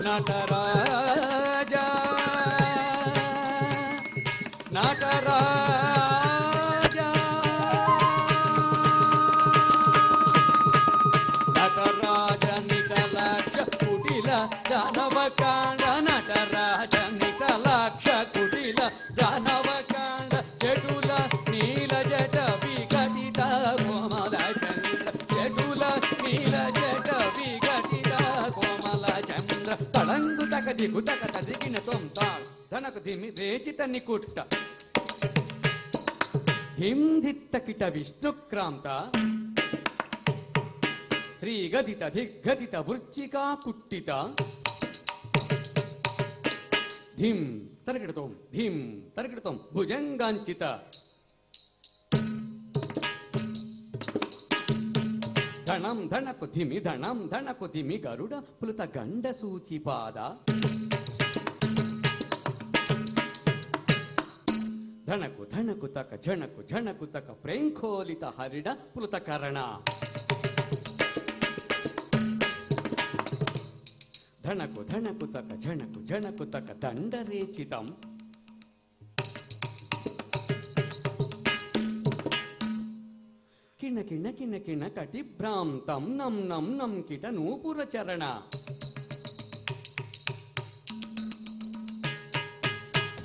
Nataraja, Nataraja, Nataraja Nikalaksha Kudila Janavakanda, Nataraja Nikalaksha Kudila Janavakanda, Jedula Nila Jeta Vikatita Komala Chandra, Jedula Nila Jeta Vikatita Komala Chandra, Talangu Takati Gutaka Tadikina Tom Tal, Dhanakadimi Vejita Nikutta, Himditta Kita Vishnu Kramta, Sri Gadita Dhikgadita Vurchika Kuttita, ಧಿಂ ತರಗಿಡತೋಂ ಧಿಂ ತರಗಿಡತೋಂ ಭುಜಂಗಾಂಚಿತ ಧಣಂ ಧಣಕು ಧಿಮಿ ಧಣಂ ಧಣಕು ಧಿಮಿ ಗರುಡ ಪುಲತ ಗಂಡ ಸೂಚಿ ಪಾದ ಧಣಕು ಧಣಕು ತಕ ಝಣಕು ಝಣಕು ತಕ ಪ್ರೇಂಖೋಲಿತ ಹರಿಡ ಪುಲತ ಕರಣ ಧಣಕು ಧಣಕು ತಕ ಝಣಕು ಝಣಕು ತಕ ದಂಡರೇಚಿತಂ ಕಿಣ ಕಿಣ ಕಿಣ ಕಿಣ ಕಟಿ ಭ್ರಾಂತಂ ನಂ ನಂ ನಂ ಕಿಟ ನೂಪುರ ಚರಣ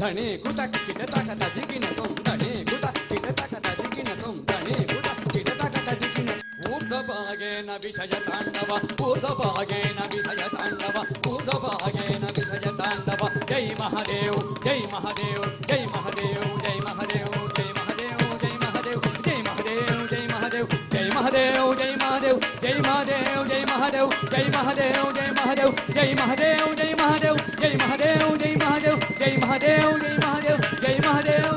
ಧಣೆ ಕುಟ ಕಿಟ ತಕ ತಜಿಗಿನ ತೊಂ ಧಣೆ ಕುಟ ಕಿಟ ತಕ ತಜಿಗಿನ ತೊಂ ಧಣೆ ಕುಟ ಕಿಟ ತಕ ತಜಿಗಿನ ಊರ್ಧಭಾಗೇನ ವಿಷಯ ತಾಂಡವ ಊರ್ಧಭಾಗೇನ ವಿಷಯ ತಾಂಡವ ಊರ್ಧಭಾಗೇನ ವಿಷಯ ತಾಂಡವ ಜೈ ಮಹಾದೇವ್ ಜೈ ಮಹಾದೇವ್ ಜೈ ಮಹಾದೇವ್ ಜೈ ಮಹಾದೇವ್ ಜೈ ಮಹಾದೇವ್ ಜೈ ಮಹಾದೇವ್ ಜೈ ಮಹಾದೇವ್ ಜೈ ಮಹಾದೇವ್ ಜೈ ಮಹಾದೇವ್ ಜೈ ಮಹಾದೇವ್ ಜೈ ಮಹಾದೇವ್ ಜೈ ಮಹಾದೇವ್ ಜೈ ಮಹಾದೇವ್ ಜೈ ಮಹಾದೇವ್ ಜೈ ಮಹಾದೇವ್ ಜೈ ಮಹಾದೇವ್ ಜೈ ಮಹಾದೇವ್ ಜೈ ಮಹಾದೇವ್ ಜೈ ಮಹಾದೇವ್ ಜೈ ಮಹಾದೇವ್ ಜೈ ಮಹಾದೇವ್ ಜೈ ಮಹಾದೇವ್ ಜೈ Mahadev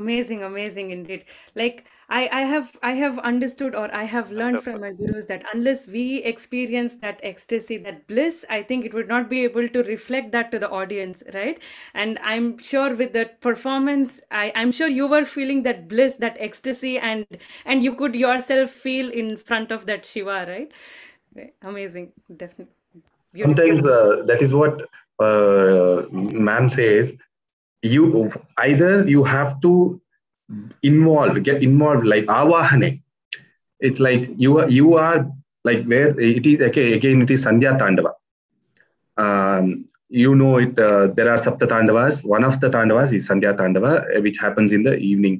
Amazing, amazing indeed. Like I, I have, I have understood, or I have learned from my gurus that unless we experience that ecstasy, that bliss, I think it would not be able to reflect that to the audience, right? And I'm sure with that performance, I, I'm sure you were feeling that bliss, that ecstasy, and and you could yourself feel in front of that Shiva, right? Right. Amazing, definitely. Beautiful. Sometimes uh, that is what uh, ma'am says. You either you have to involve, get involved, like avahane. It's like you are, you are like where it is. Okay, again it is Sandhya Tandava. Um, you know it. Uh, there are Sapta Tandavas. One of the Tandavas is Sandhya Tandava, uh, which happens in the evening.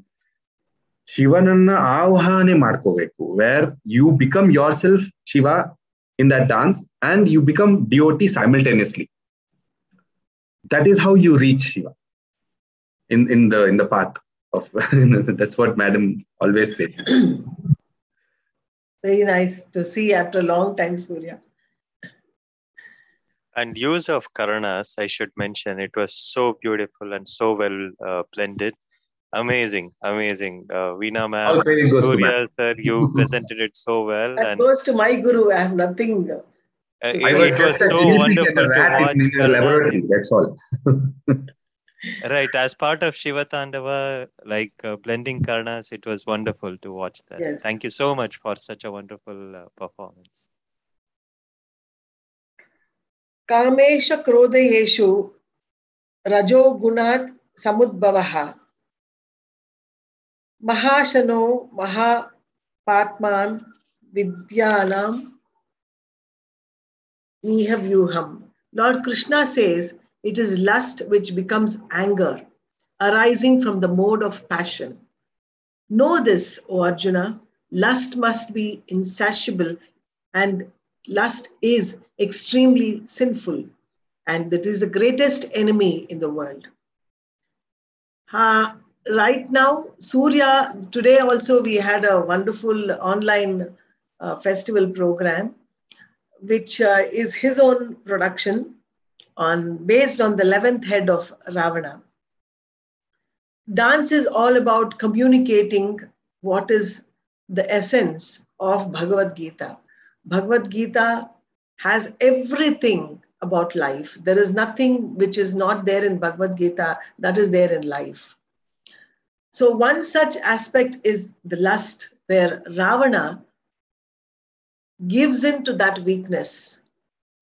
Shivananna avahane markoveku, where you become yourself Shiva in that dance, and you become devotee simultaneously. That is how you reach Shiva. In, in the in the path of that's what Madam always says. Very nice to see after a long time, Surya. And use of Karanas, I should mention, it was so beautiful and so well uh, blended. Amazing, amazing. Uh, Veena ma'am, Surya sir, you presented it so well. That and goes to my guru. I have nothing. Uh, it, I was it was so wonderful to watch in your laboratory. That's all. Right, as part of Shiva Tandava, like uh, blending Karnas, it was wonderful to watch that. Yes. Thank you so much for such a wonderful uh, performance. Kamesha Krodayeshu Rajo Gunat Samudbhavaha Mahashano Maha Patman Vidyanam Nihavyuham. Lord Krishna says, it is lust which becomes anger, arising from the mode of passion. Know this, O Arjuna, lust must be insatiable, and lust is extremely sinful, and it is the greatest enemy in the world. Uh, right now, Surya, today also we had a wonderful online uh, festival program, which uh, is his own production. On, based on the eleventh head of Ravana. Dance is all about communicating what is the essence of Bhagavad Gita. Bhagavad Gita has everything about life. There is nothing which is not there in Bhagavad Gita that is there in life. So one such aspect is the lust, where Ravana gives in to that weakness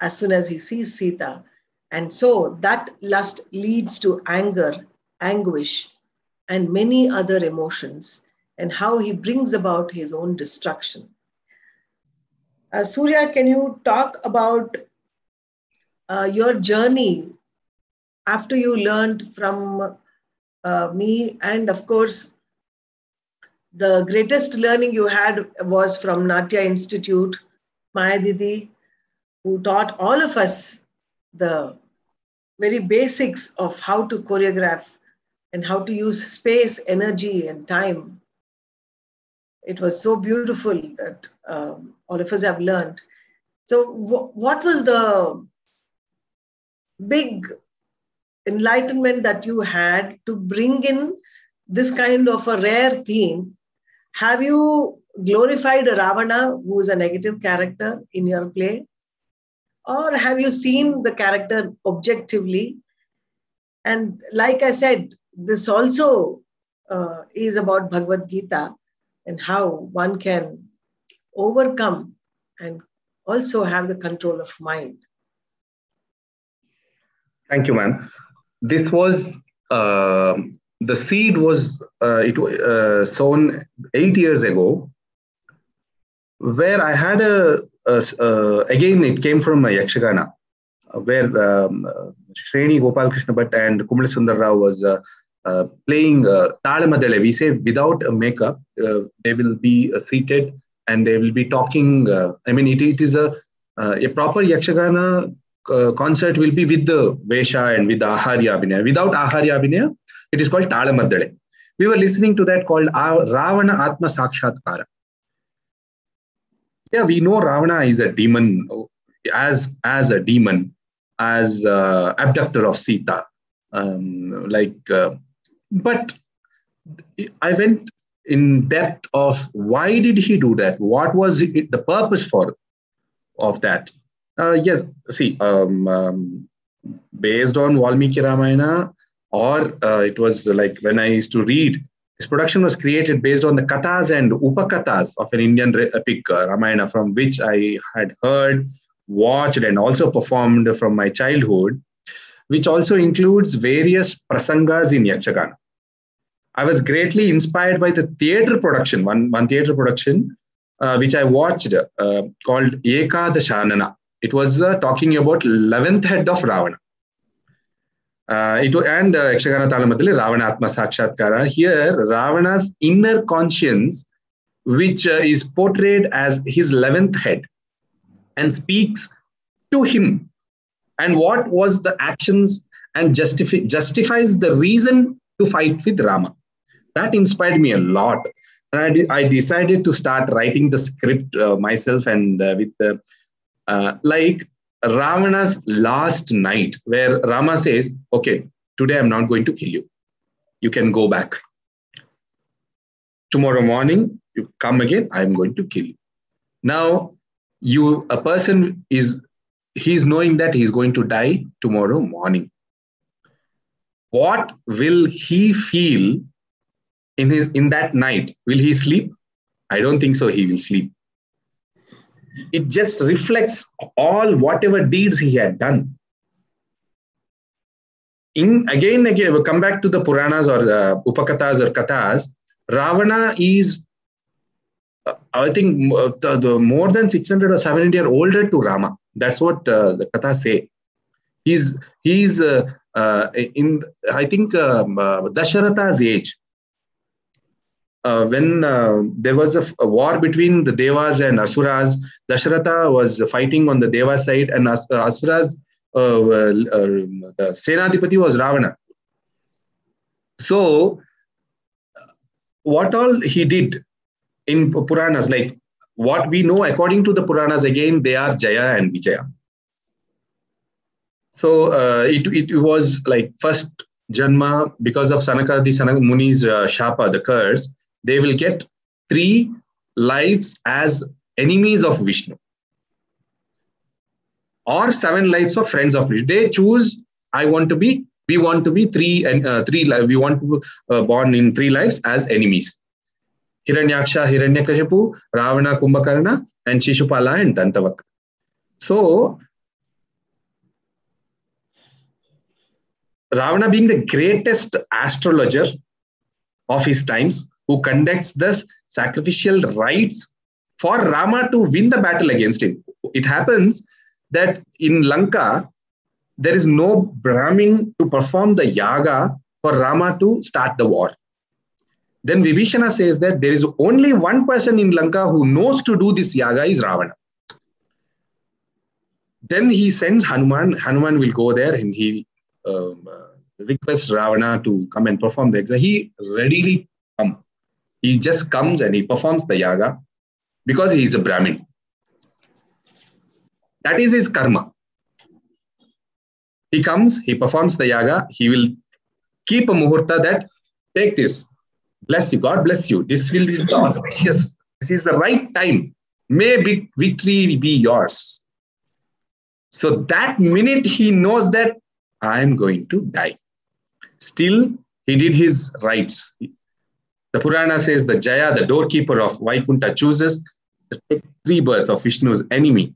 as soon as he sees Sita. And so that lust leads to anger, anguish, and many other emotions, and how he brings about his own destruction. Uh, Surya, can you talk about uh, your journey after you learned from uh, me? And of course, the greatest learning you had was from Natya Institute, Maya Didi, who taught all of us the very basics of how to choreograph and how to use space, energy, and time. It was so beautiful that um, all of us have learned. So w what was the big enlightenment that you had to bring in this kind of a rare theme? Have you glorified Ravana, who is a negative character, in your play? Or have you seen the character objectively? And like I said, this also uh, is about Bhagavad Gita and how one can overcome and also have the control of mind. Thank you, ma'am. This was, uh, the seed was uh, it, uh, sown eight years ago, where I had a, a uh, again, it came from uh, Yakshagana, uh, where um, uh, Shreni Gopal Krishna Bhatt and Kumla Sundar Rao was uh, Uh, playing Talamadale, uh, we say without a makeup, uh, they will be uh, seated and they will be talking. Uh, I mean, it, it is a, uh, a proper Yakshagana uh, concert will be with the Vesha and with the Aharya Abhinaya. Without Aharya Abhinaya, it is called Talamadale. We were listening to that called Ravana Atma Sakshatkara. Yeah, we know Ravana is a demon, as, as a demon, as uh, abductor of Sita. Um, like... Uh, But I went in depth of why did he do that? What was it, the purpose for of that? Uh, yes, see, um, um, based on Valmiki Ramayana, or uh, it was like when I used to read, this production was created based on the kathas and upakathas of an Indian epic uh, Ramayana, from which I had heard, watched, and also performed from my childhood, which also includes various prasangas in Yakshagana. I was greatly inspired by the theatre production, one, one theatre production, uh, which I watched uh, called Ekadashanana. It was uh, talking about eleventh head of Ravana. Uh, it, and uh, Yakshagana Talamadali, Ravana Atma Sakshatkara. Here, Ravana's inner conscience, which uh, is portrayed as his eleventh head and speaks to him. And what was the actions and justifi justifies the reason to fight with Rama. That inspired me a lot. And I, de I decided to start writing the script uh, myself, and uh, with uh, uh, like Ravana's last night, where Rama says, okay, today I'm not going to kill you. You can go back. Tomorrow morning, you come again, I'm going to kill you. Now, you, a person is... he's knowing that he's going to die tomorrow morning. What will he feel in his in that night? Will he sleep? I don't think so he will sleep. It just reflects all whatever deeds he had done. In again, again, we'll come back to the Puranas or uh, Upakathas or Kathas. Ravana is, uh, I think, uh, the, the more than six hundred or seven hundred years older to Rama. That's what uh, the Katha say. He's, he's uh, uh, in, I think, um, uh, Dasharatha's age. Uh, when uh, there was a, a war between the Devas and Asuras, Dasharatha was fighting on the Deva side, and As uh, Asuras, uh, uh, uh, the Senadipati was Ravana. So, what all he did in Puranas, like, what we know, according to the Puranas, again, they are Jaya and Vijaya. So uh, it, it was like first Janma, because of Sanaka, the Sanaka Muni's uh, Shapa, the curse, they will get three lives as enemies of Vishnu. or seven lives of friends of Krishna. They choose, I want to be, we want to be three, and uh, three lives, we want to be uh, born in three lives as enemies. Hiranyaksha, Hiranyakashipu, Ravana, Kumbhakarna, and Shishupala and Dantavaka. So, Ravana being the greatest astrologer of his times, who conducts the sacrificial rites for Rama to win the battle against him. It happens that in Lanka, there is no Brahmin to perform the yaga for Rama to start the war. Then Vibhishana says that there is only one person in Lanka who knows to do this yaga is Ravana. Then he sends Hanuman. Hanuman will go there and he um, uh, requests Ravana to come and perform the yaga. He readily comes. He just comes and he performs the yaga because he is a Brahmin. That is his karma. He comes, he performs the yaga, he will keep a muhurta that, take this, bless you, God bless you. This will be the auspicious, this is the right time. May big victory be yours. So that minute he knows that I am going to die. Still, he did his rites. The Purana says the Jaya, the doorkeeper of Vaikuntha, chooses to take three births of Vishnu's enemy.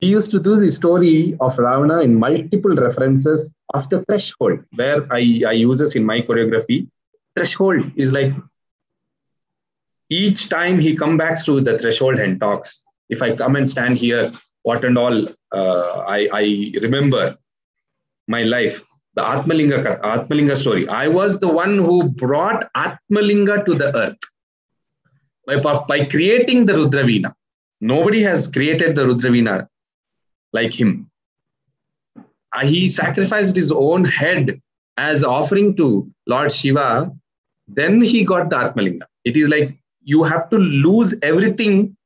We used to do the story of Ravana in multiple references of the threshold, where I, I use this in my choreography. Threshold is like each time he comes back to the threshold and talks. If I come and stand here, what and all uh, I, I remember my life. The Atmalinga, Atmalinga story. I was the one who brought Atmalinga to the earth by, by creating the Rudraveena. Nobody has created the Rudraveena like him. He sacrificed his own head as offering to Lord Shiva. Then he got the Atmalinga. It is like you have to lose everything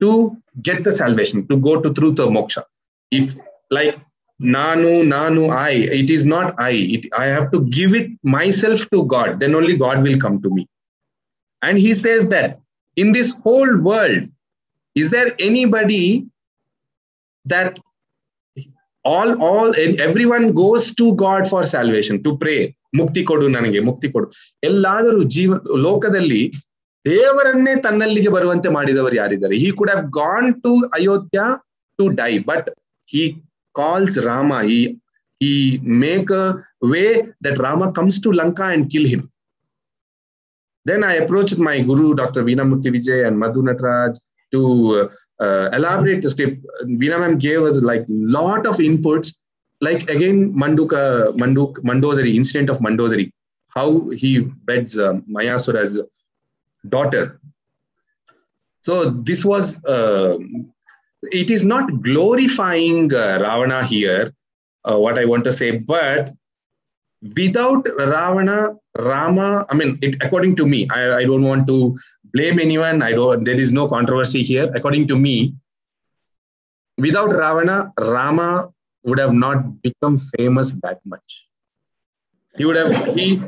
to get the salvation, to go to through the moksha. If like Nanu, Nanu, I, it is not I. It, I have to give it myself to God. Then only God will come to me. And he says that in this whole world, is there anybody that all, all, everyone goes to God for salvation, to pray? Mukti kodu nanage, mukti kodu. Elladaru jeeva lokadalli devaranne tannallige baruvante madidavaru yaridare. He could have gone to Ayodhya to die, but he calls Rama. He, he make a way that Rama comes to Lanka and kill him. Then I approached my guru, Doctor Veena Murthy Vijay and Madhu Nataraj, to uh, uh, elaborate the script. Veena ma'am gave us like lot of inputs, like again, Manduka, Manduk, Mandodari, incident of Mandodari, how he beds um, Mayasura's daughter. So this was, uh, it is not glorifying uh, Ravana here, uh, what I want to say, but without Ravana, Rama, I mean, it, according to me, I, I don't want to blame anyone. I don't, there is no controversy here. According to me, without Ravana, Rama would have not become famous that much. He would have, he,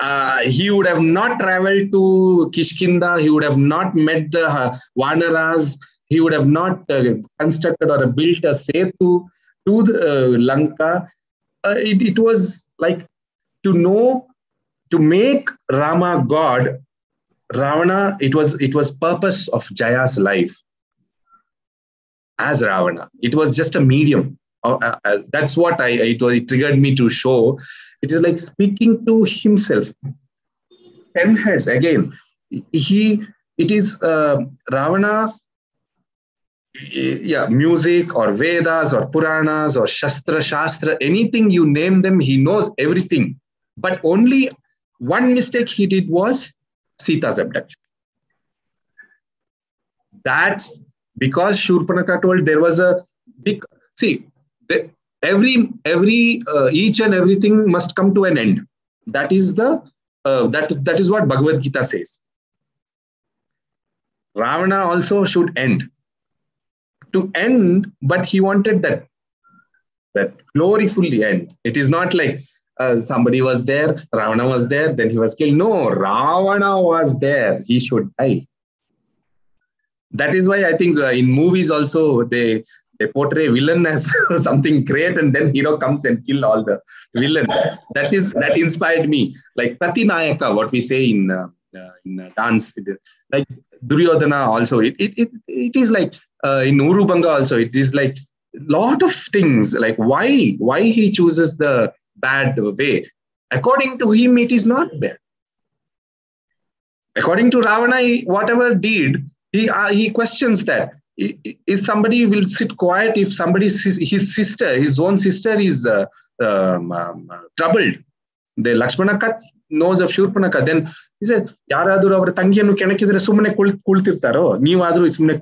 uh, he would have not traveled to Kishkinda. He would have not met the uh, Vanaras. He would have not uh, constructed or built a setu to the, uh, Lanka. Uh, it, it was like to know, to make Rama God, Ravana, it was, it was purpose of Jaya's life as Ravana. It was just a medium. Uh, uh, that's what I, it, was, it triggered me to show. It is like speaking to himself. Ten heads, again, he, it is uh, Ravana, yeah, music or Vedas or Puranas or Shastra, Shastra, anything you name them, he knows everything. But only one mistake he did was Sita's abduction. That's because Shurpanaka told there was a big, see, every, every, uh, each and everything must come to an end. That is the, uh, that, that is what Bhagavad Gita says. Ravana also should end. To end, but he wanted that, that gloryfully end. It is not like uh, somebody was there, Ravana was there, then he was killed. No, Ravana was there. He should die. That is why I think uh, in movies also, they They portray villain as something great, and then hero comes and kill all the villain. That is that inspired me. Like Pratinayaka, what we say in uh, uh, in uh, dance, like Duryodhana also. It it it, it is like uh, in Urubanga also. It is like lot of things. Like why why he chooses the bad way? According to him, it is not bad. According to Ravana, he, whatever did, he uh, he questions that. Is somebody will sit quiet if somebody his sister, his own sister is uh, um, um, troubled. The Lakshmanaka knows of Shurpanaka. Then he says, "Yaraduru avara tangiyanu kenakidre sumne kultirtaro. Neevadru sumne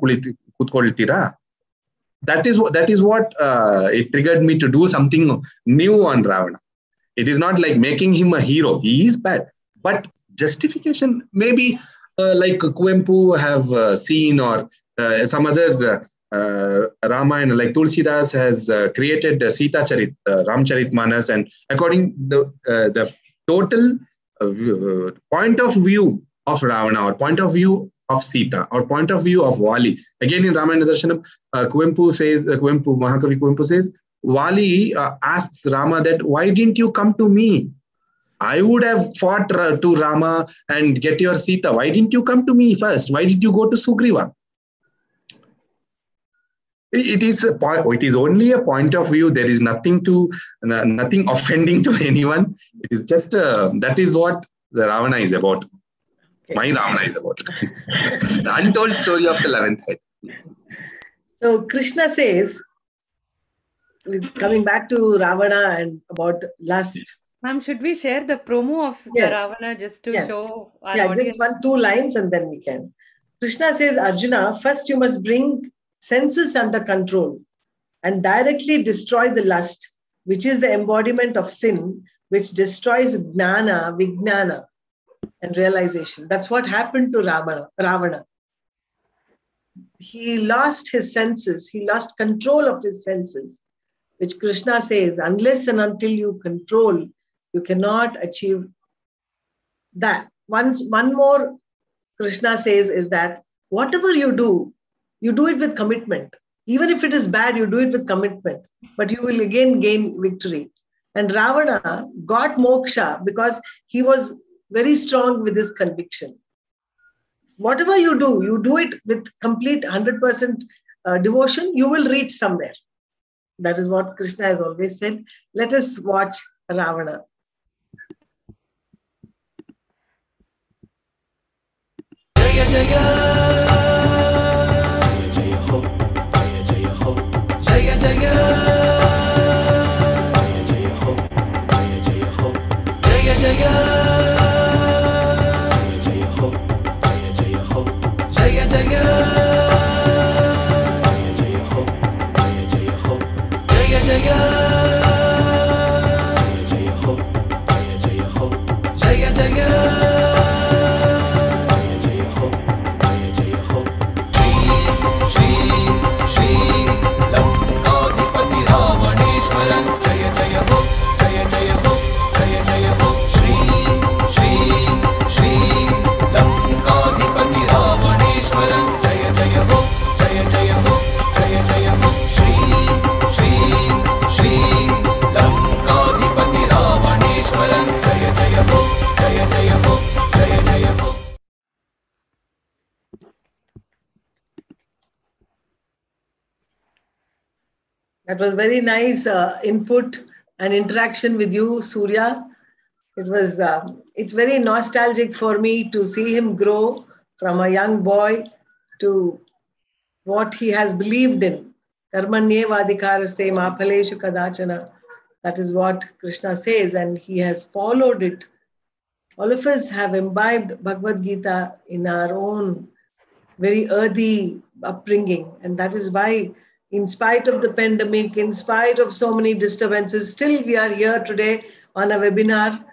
kutkoltira." That is what that is what uh, it triggered me to do something new on Ravana. It is not like making him a hero. He is bad, but justification maybe uh, like Kuvempu have uh, seen or. Uh, some other uh, uh, Ramayana, like Tulsidas has uh, created uh, Sita Charit, uh, Ram Charit Manas, and according the uh, the total uh, view, uh, point of view of Ravana, or point of view of Sita, or point of view of Wali. Again, in Ramayana Darshanam, uh, Kuvempu says, uh, Kuvempu, Mahakavi Kuvempu says, Wali uh, asks Rama that, why didn't you come to me? I would have fought to Rama and get your Sita. Why didn't you come to me first? Why did you go to Sugriva? It is a point, it is only a point of view. There is nothing to nothing offending to anyone. It is just a, that is what the Ravana is about. My Ravana is about the untold story of the eleventh head. So Krishna says, coming back to Ravana and about lust. Ma'am, should we share the promo of yes. the Ravana just to yes. show? Our yeah, audience? Just one two lines and then we can. Krishna says, Arjuna, first you must bring senses under control and directly destroy the lust, which is the embodiment of sin, which destroys jnana, vijnana, and realization. That's what happened to Ravana. Ravana. He lost his senses. He lost control of his senses, which Krishna says, unless and until you control, you cannot achieve that. Once, one more Krishna says is that whatever you do, you do it with commitment. Even if it is bad, you do it with commitment. But you will again gain victory. And Ravana got moksha because he was very strong with his conviction. Whatever you do, you do it with complete one hundred percent uh, devotion, you will reach somewhere. That is what Krishna has always said. Let us watch Ravana. Jaya, jaya. That was very nice uh, input and interaction with you, Surya. It was, uh, it's very nostalgic for me to see him grow from a young boy to what he has believed in. Karmanyevadhikaraste maphaleshu kadachana. That is what Krishna says, and he has followed it. All of us have imbibed Bhagavad Gita in our own very earthy upbringing, and that is why, in spite of the pandemic, in spite of so many disturbances, still we are here today on a webinar,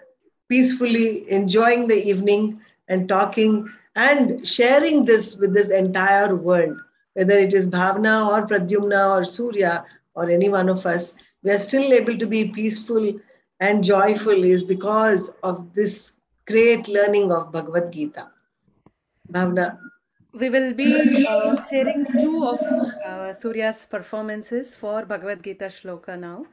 peacefully enjoying the evening and talking and sharing this with this entire world. Whether it is Bhavna or Pradyumna or Surya or any one of us, we are still able to be peaceful and joyful is because of this great learning of Bhagavad Gita. Bhavna. We will be uh, sharing two of uh, Surya's performances for Bhagavad Gita Shloka now.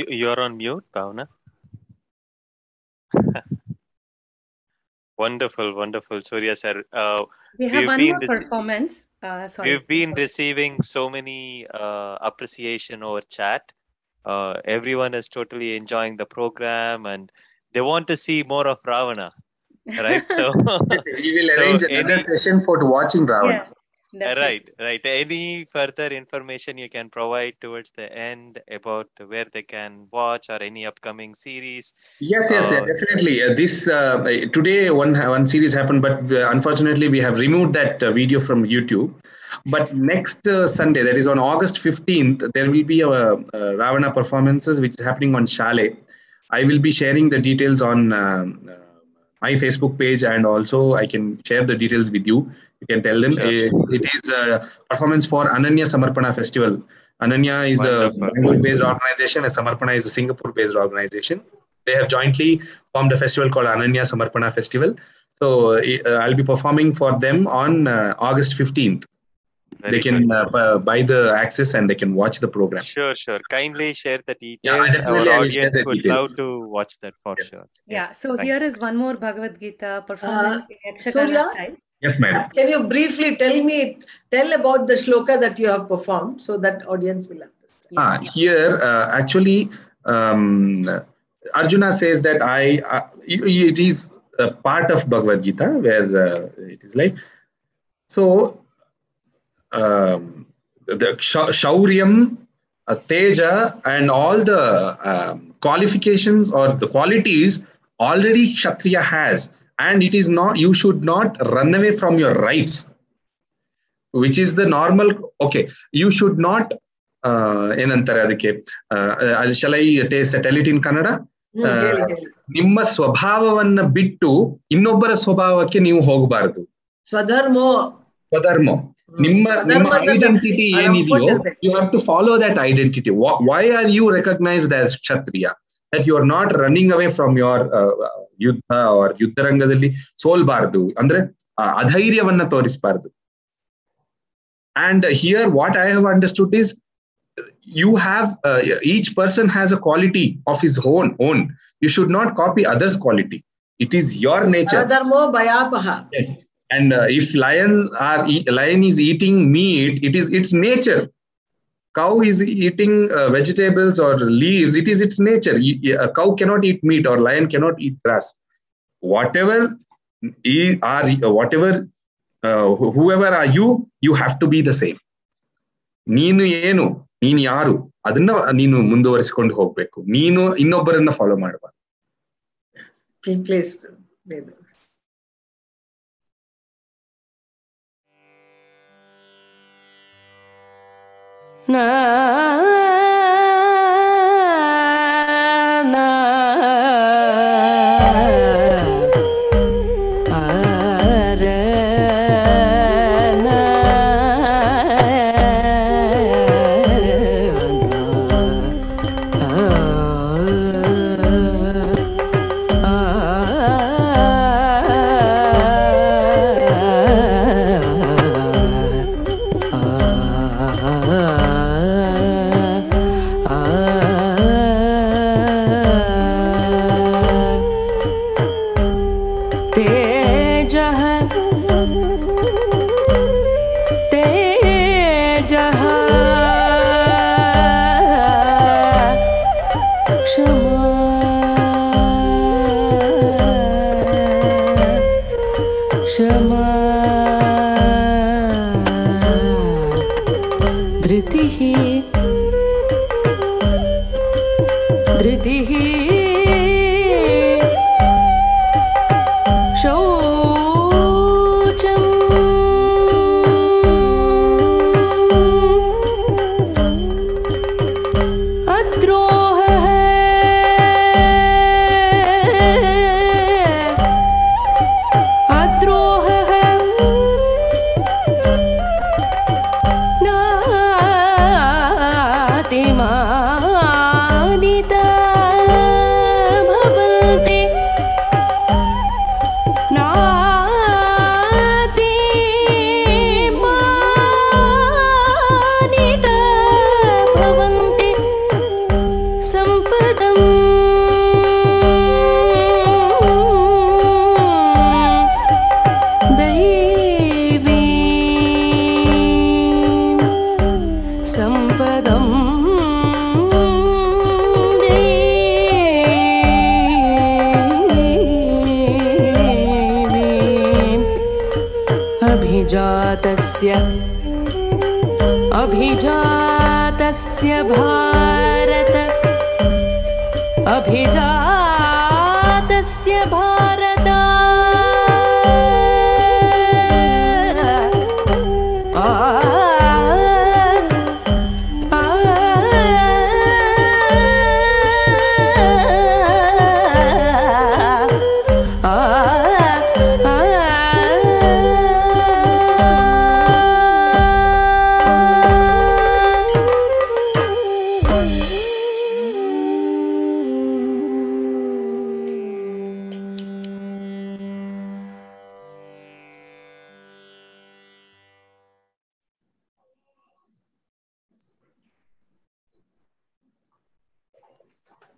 You're on mute, Bhavna. Wonderful, wonderful, Surya sir. Uh, we have one more performance. Uh, sorry. We've been receiving so many uh, appreciation over chat. Uh, everyone is totally enjoying the program and they want to see more of Ravana. Right? So, we will so arrange another any... session for watching Ravana. Yeah. Definitely. Right, right. Any further information you can provide towards the end about where they can watch or any upcoming series? Yes, yes, uh, yes definitely. Uh, this uh, today one one series happened, but unfortunately we have removed that uh, video from YouTube. But next uh, Sunday, that is on August fifteenth, there will be a, a Ravana performances which is happening on Chalet. I will be sharing the details on Um, uh, my Facebook page, and also I can share the details with you. You can tell them. Sure. It, it is a performance for Ananya Samarpana Festival. Ananya is Wonderful. a Bengaluru-based organization and Samarpana is a Singapore-based organization. They have jointly formed a festival called Ananya Samarpana Festival. So uh, I'll be performing for them on uh, August fifteenth. Very they can uh, buy the access and they can watch the program. Sure, sure. Kindly share the details. Yeah, Our audience would details. love to watch that for yes. sure. Yeah. yeah. So Thank here you. is one more Bhagavad Gita performance uh, in Yakshagana style. Yes, madam. Can you briefly tell me, tell about the shloka that you have performed so that audience will understand? Ah, here, uh, actually, um, Arjuna says that I, uh, it is a part of Bhagavad Gita where uh, it is like, so, um, the Shauryam, uh, Teja and all the um, qualifications or the qualities already Kshatriya has. And it is not, you should not run away from your rights, which is the normal, okay, you should not, uh, uh, shall I settle it in Kannada? Nimma swabhavavanna bittu, innobbara swabhavakke neevu hogabaradu. Swadharmo. Swadharmo. Nimma, nimma identity yenidhiyo, you have to follow that identity. Why are you recognized as Kshatriya? That you are not running away from your uh, yuddha or yuddharangadalli soul bardu andre adhairyavanna torisbardu. And here what I have understood is you have uh, each person has a quality of his own own. You should not copy others' quality. It is your nature. Adharmo bayapaha. Yes. And uh, if lions are e lion is eating meat, it is its nature. Cow is eating uh, vegetables or leaves. It is its nature. A cow cannot eat meat or lion cannot eat grass. Whatever are, whatever, uh, whoever are you, you have to be the same. Neenu yenu, neenu yaru, adanna neenu munduvarisikond hogbeku. Neenu innobbaranna follow madaba. In place. Na na are na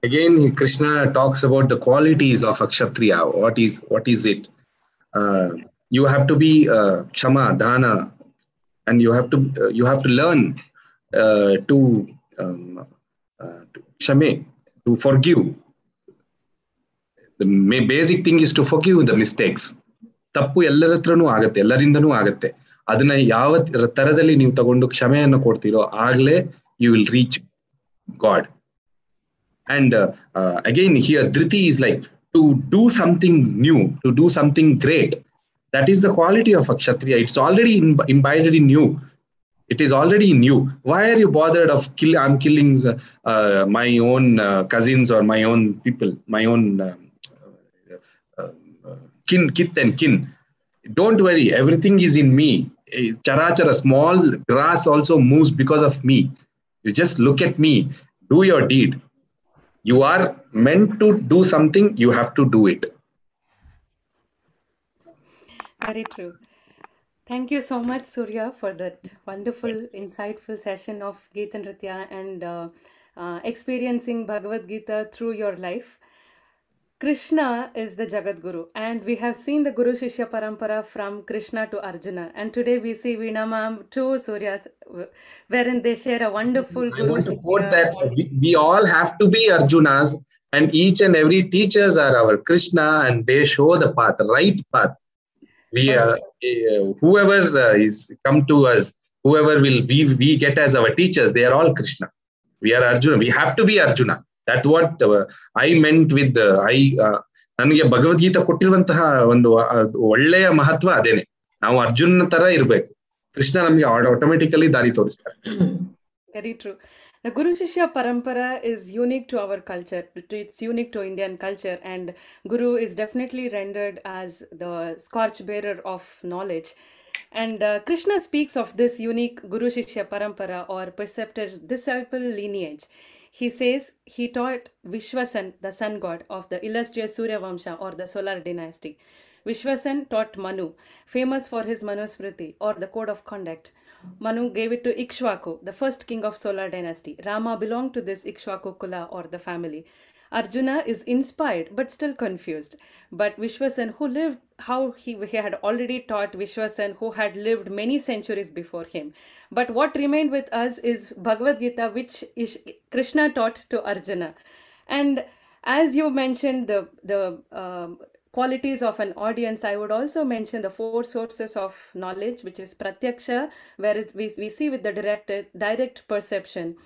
Again, Krishna talks about the qualities of a Kshatriya. What is, what is it? Uh, you have to be uh, Kshama, Dhana, and you have to, uh, you have to learn uh, to, um, uh, to Kshame, to forgive. The basic thing is to forgive the mistakes. Tappu ellaratranu agate, ellarindanu agate. Adana yavat taradalli neevu tagondu kshameyannu kodtiro agle you will reach God. And uh, uh, again here Dhriti is like to do something new, to do something great. That is the quality of a Kshatriya. It's already imb imbibed in you. It is already in you. Why are you bothered of kill? I'm killing uh, my own uh, cousins or my own people, my own uh, kin, kith and kin. Don't worry, everything is in me. Charachara, small grass also moves because of me. You just look at me, do your deed. You are meant to do something, you have to do it. Very true. Thank you so much, Surya, for that wonderful, insightful session of Geetan Ritya and uh, uh, experiencing Bhagavad Gita through your life. Krishna is the Jagat Guru, and we have seen the Guru Shishya Parampara from Krishna to Arjuna, and today we see Veena Ma'am to Surya, wherein they share a wonderful I Guru want to quote that we, we all have to be Arjunas, and each and every teachers are our Krishna, and they show the path, right path. We uh, uh, whoever uh, is come to us, whoever will we we get as our teachers, they are all Krishna. We are Arjuna. We have to be Arjuna. That's what uh, I meant with uh, I. Nanage Bhagavad Gita kottiruvantaha ondu olleya mahatva adene. Now Arjuna tara irbeku. Krishna namage automatically dari toristare. Very true. The Guru Shishya Parampara is unique to our culture. It's unique to Indian culture, and Guru is definitely rendered as the scorch bearer of knowledge. And uh, Krishna speaks of this unique Guru Shishya Parampara or preceptor disciple lineage. He says he taught Vishwasan, the sun god of the illustrious Surya Vamsha or the solar dynasty. Vishwasan taught Manu, famous for his Manusmriti or the code of conduct. Manu gave it to Ikshvaku, the first king of solar dynasty. Rama belonged to this Ikshvaku Kula or the family. Arjuna is inspired but still confused. But Vishwasan, who lived, how he, he had already taught Vishwasan, who had lived many centuries before him. But what remained with us is Bhagavad Gita, which is Krishna taught to Arjuna. And as you mentioned the, the uh, qualities of an audience, I would also mention the four sources of knowledge, which is Pratyaksha, where it, we, we see with the direct, direct perception.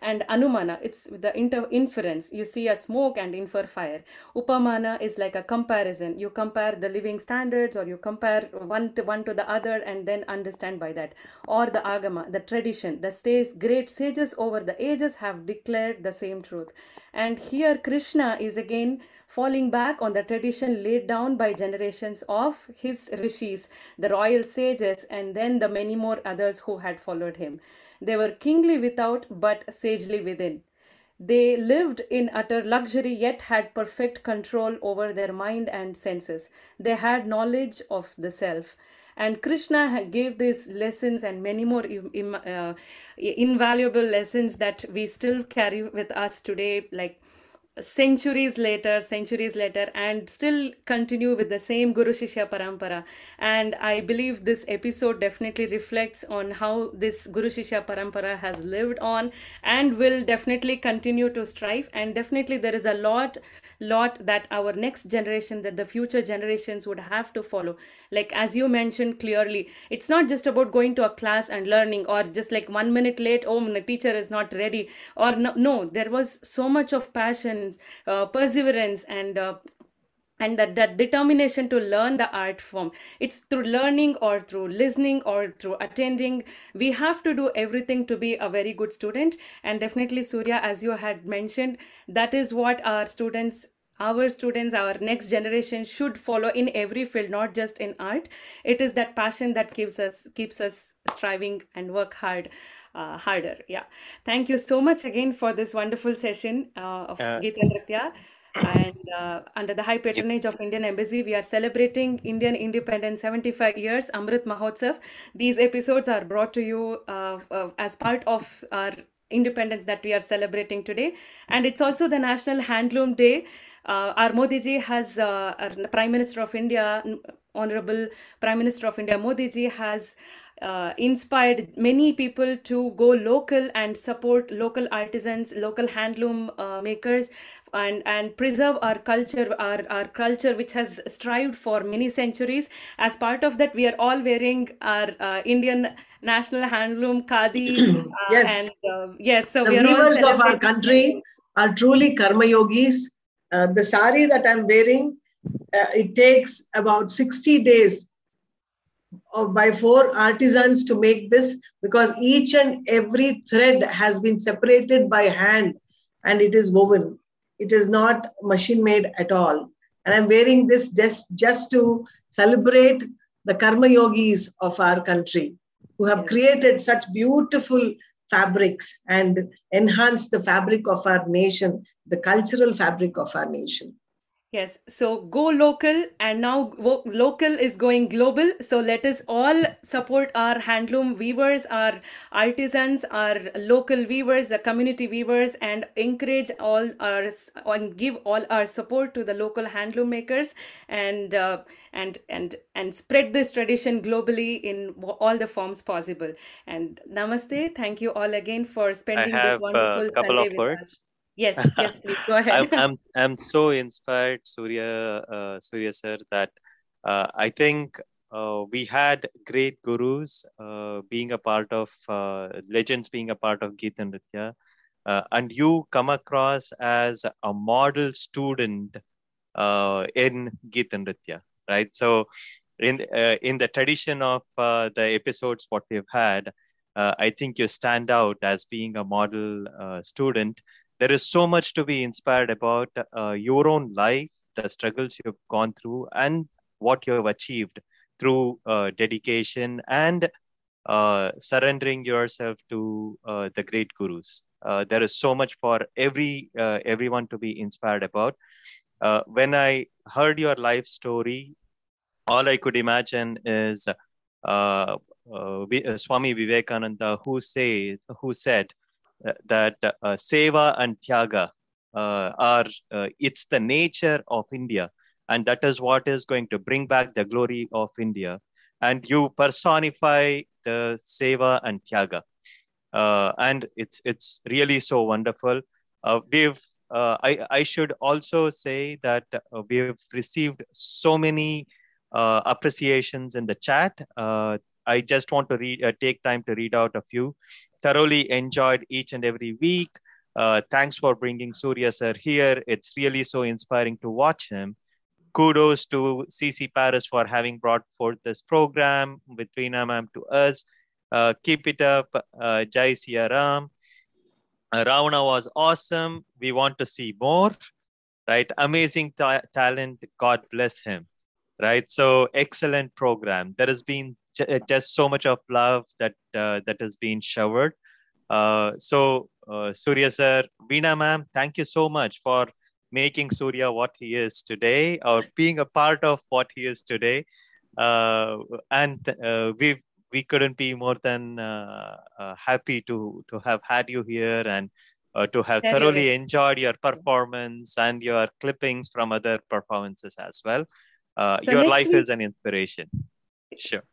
And Anumana, it's the inter inference. You see a smoke and infer fire. Upamana is like a comparison. You compare the living standards, or you compare one to one to the other and then understand by that. Or the Agama, the tradition, the stays, great sages over the ages have declared the same truth. And here Krishna is again falling back on the tradition laid down by generations of his rishis, the royal sages, and then the many more others who had followed him. They were kingly without, but sagely within. They lived in utter luxury, yet had perfect control over their mind and senses. They had knowledge of the self. And Krishna gave these lessons and many more uh, invaluable lessons that we still carry with us today, like centuries later, centuries later, and still continue with the same Guru Shishya Parampara. And I believe this episode definitely reflects on how this Guru Shishya Parampara has lived on and will definitely continue to strive. And definitely there is a lot, lot that our next generation, that the future generations would have to follow. Like as you mentioned clearly, it's not just about going to a class and learning, or just like one minute late, oh, the teacher is not ready. Or no, no, there was so much of passion, Uh, perseverance, and uh, and that, that determination to learn the art form. It's through learning or through listening or through attending. We have to do everything to be a very good student. And definitely, Surya, as you had mentioned, that is what our students, our students, our next generation should follow in every field, not just in art. It is that passion that keeps us keeps us striving and work hard. Uh, harder. Yeah. Thank you so much again for this wonderful session uh, of uh, Geetan Ritya. And uh, under the high patronage of Indian Embassy, we are celebrating Indian independence seventy-five years, Amrit Mahotsav. These episodes are brought to you uh, uh, as part of our independence that we are celebrating today. And it's also the National Handloom Day. Uh, our Modi ji has, uh, our Prime Minister of India, Honorable Prime Minister of India Modi ji has uh, inspired many people to go local and support local artisans, local handloom uh, makers, and and preserve our culture, our our culture which has strived for many centuries. As part of that, we are all wearing our uh, Indian national handloom khadi. Uh, yes, and, uh, yes. So the we are weavers all of our country are truly karma yogis. Uh, the sari that I'm wearing, Uh, it takes about sixty days of, by four artisans to make this, because each and every thread has been separated by hand and it is woven. It is not machine made at all. And I'm wearing this just, just to celebrate the karma yogis of our country who have yes. created such beautiful fabrics and enhanced the fabric of our nation, the cultural fabric of our nation. Yes, so go local, and now local is going global. So let us all support our handloom weavers, our artisans, our local weavers, the community weavers, and encourage all our and give all our support to the local handloom makers, and uh, and and and spread this tradition globally in all the forms possible. And namaste. Thank you all again for spending I have this wonderful a couple Sunday of words. With us. Yes, yes, please go ahead. I'm, I'm, I'm so inspired, Surya, uh, Surya sir, that uh, I think uh, we had great gurus uh, being a part of, uh, legends being a part of Geetan Ritya. Uh, and you come across as a model student uh, in Geetan Ritya, right? So in, uh, in the tradition of uh, the episodes what we've had, uh, I think you stand out as being a model uh, student. There is so much to be inspired about uh, your own life, the struggles you've gone through, and what you have achieved through uh, dedication and uh, surrendering yourself to uh, the great gurus. Uh, there is so much for every uh, everyone to be inspired about. Uh, when I heard your life story, all I could imagine is uh, uh, Swami Vivekananda, who say, who said, that uh, seva and tyaga uh, are, uh, it's the nature of India. And that is what is going to bring back the glory of India. And you personify the seva and tyaga. Uh, and it's it's really so wonderful. Uh, we've uh, I, I should also say that uh, we've received so many uh, appreciations in the chat. Uh, I just want to read, uh, take time to read out a few. Thoroughly enjoyed each and every week. Uh, thanks for bringing Surya sir here. It's really so inspiring to watch him. Kudos to C C Paris for having brought forth this program with Veena ma'am to us. Uh, keep it up. Uh, Jai Siya Ram. Uh, Ravana was awesome. We want to see more. Right? Amazing ta talent. God bless him. Right? So excellent program. There has been just so much of love that uh, that has been showered. Uh, so uh, Surya sir, Veena ma'am, thank you so much for making Surya what he is today, or being a part of what he is today. Uh, and uh, we we couldn't be more than uh, uh, happy to to have had you here, and uh, to have thoroughly enjoyed your performance and your clippings from other performances as well. Uh, so your life is an inspiration. Sure.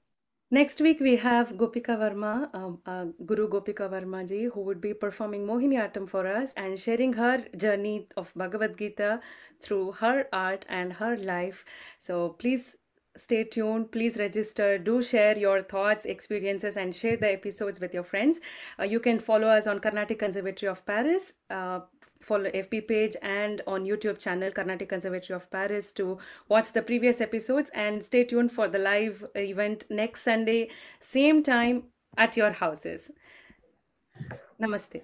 Next week, we have Gopika Varma, uh, uh, Guru Gopika Varma ji, who would be performing Mohiniyattam for us and sharing her journey of Bhagavad Gita through her art and her life. So please stay tuned. Please register. Do share your thoughts, experiences, and share the episodes with your friends. Uh, you can follow us on Carnatic Conservatory of Paris. Uh, follow F B page and on YouTube channel Carnatic Conservatory of Paris to watch the previous episodes, and stay tuned for the live event next Sunday, same time at your houses. Namaste.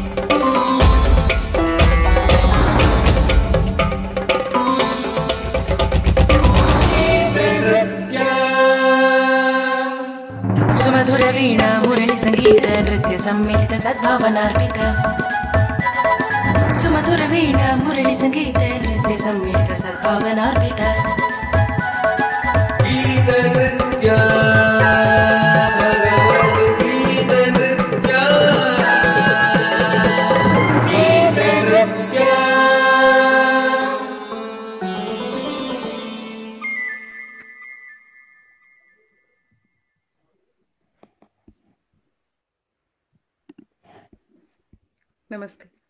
Oh, सुमधुर वीणा मुरली संगीत नृत्य सम्मिलित सद्भावनार्पित सुमधुर वीणा मुरली संगीत नृत्य सम्मिलित सद्भावनार्पित गीत नृत्य भगवद गीत नृत्य गीत नृत्य नमस्ते.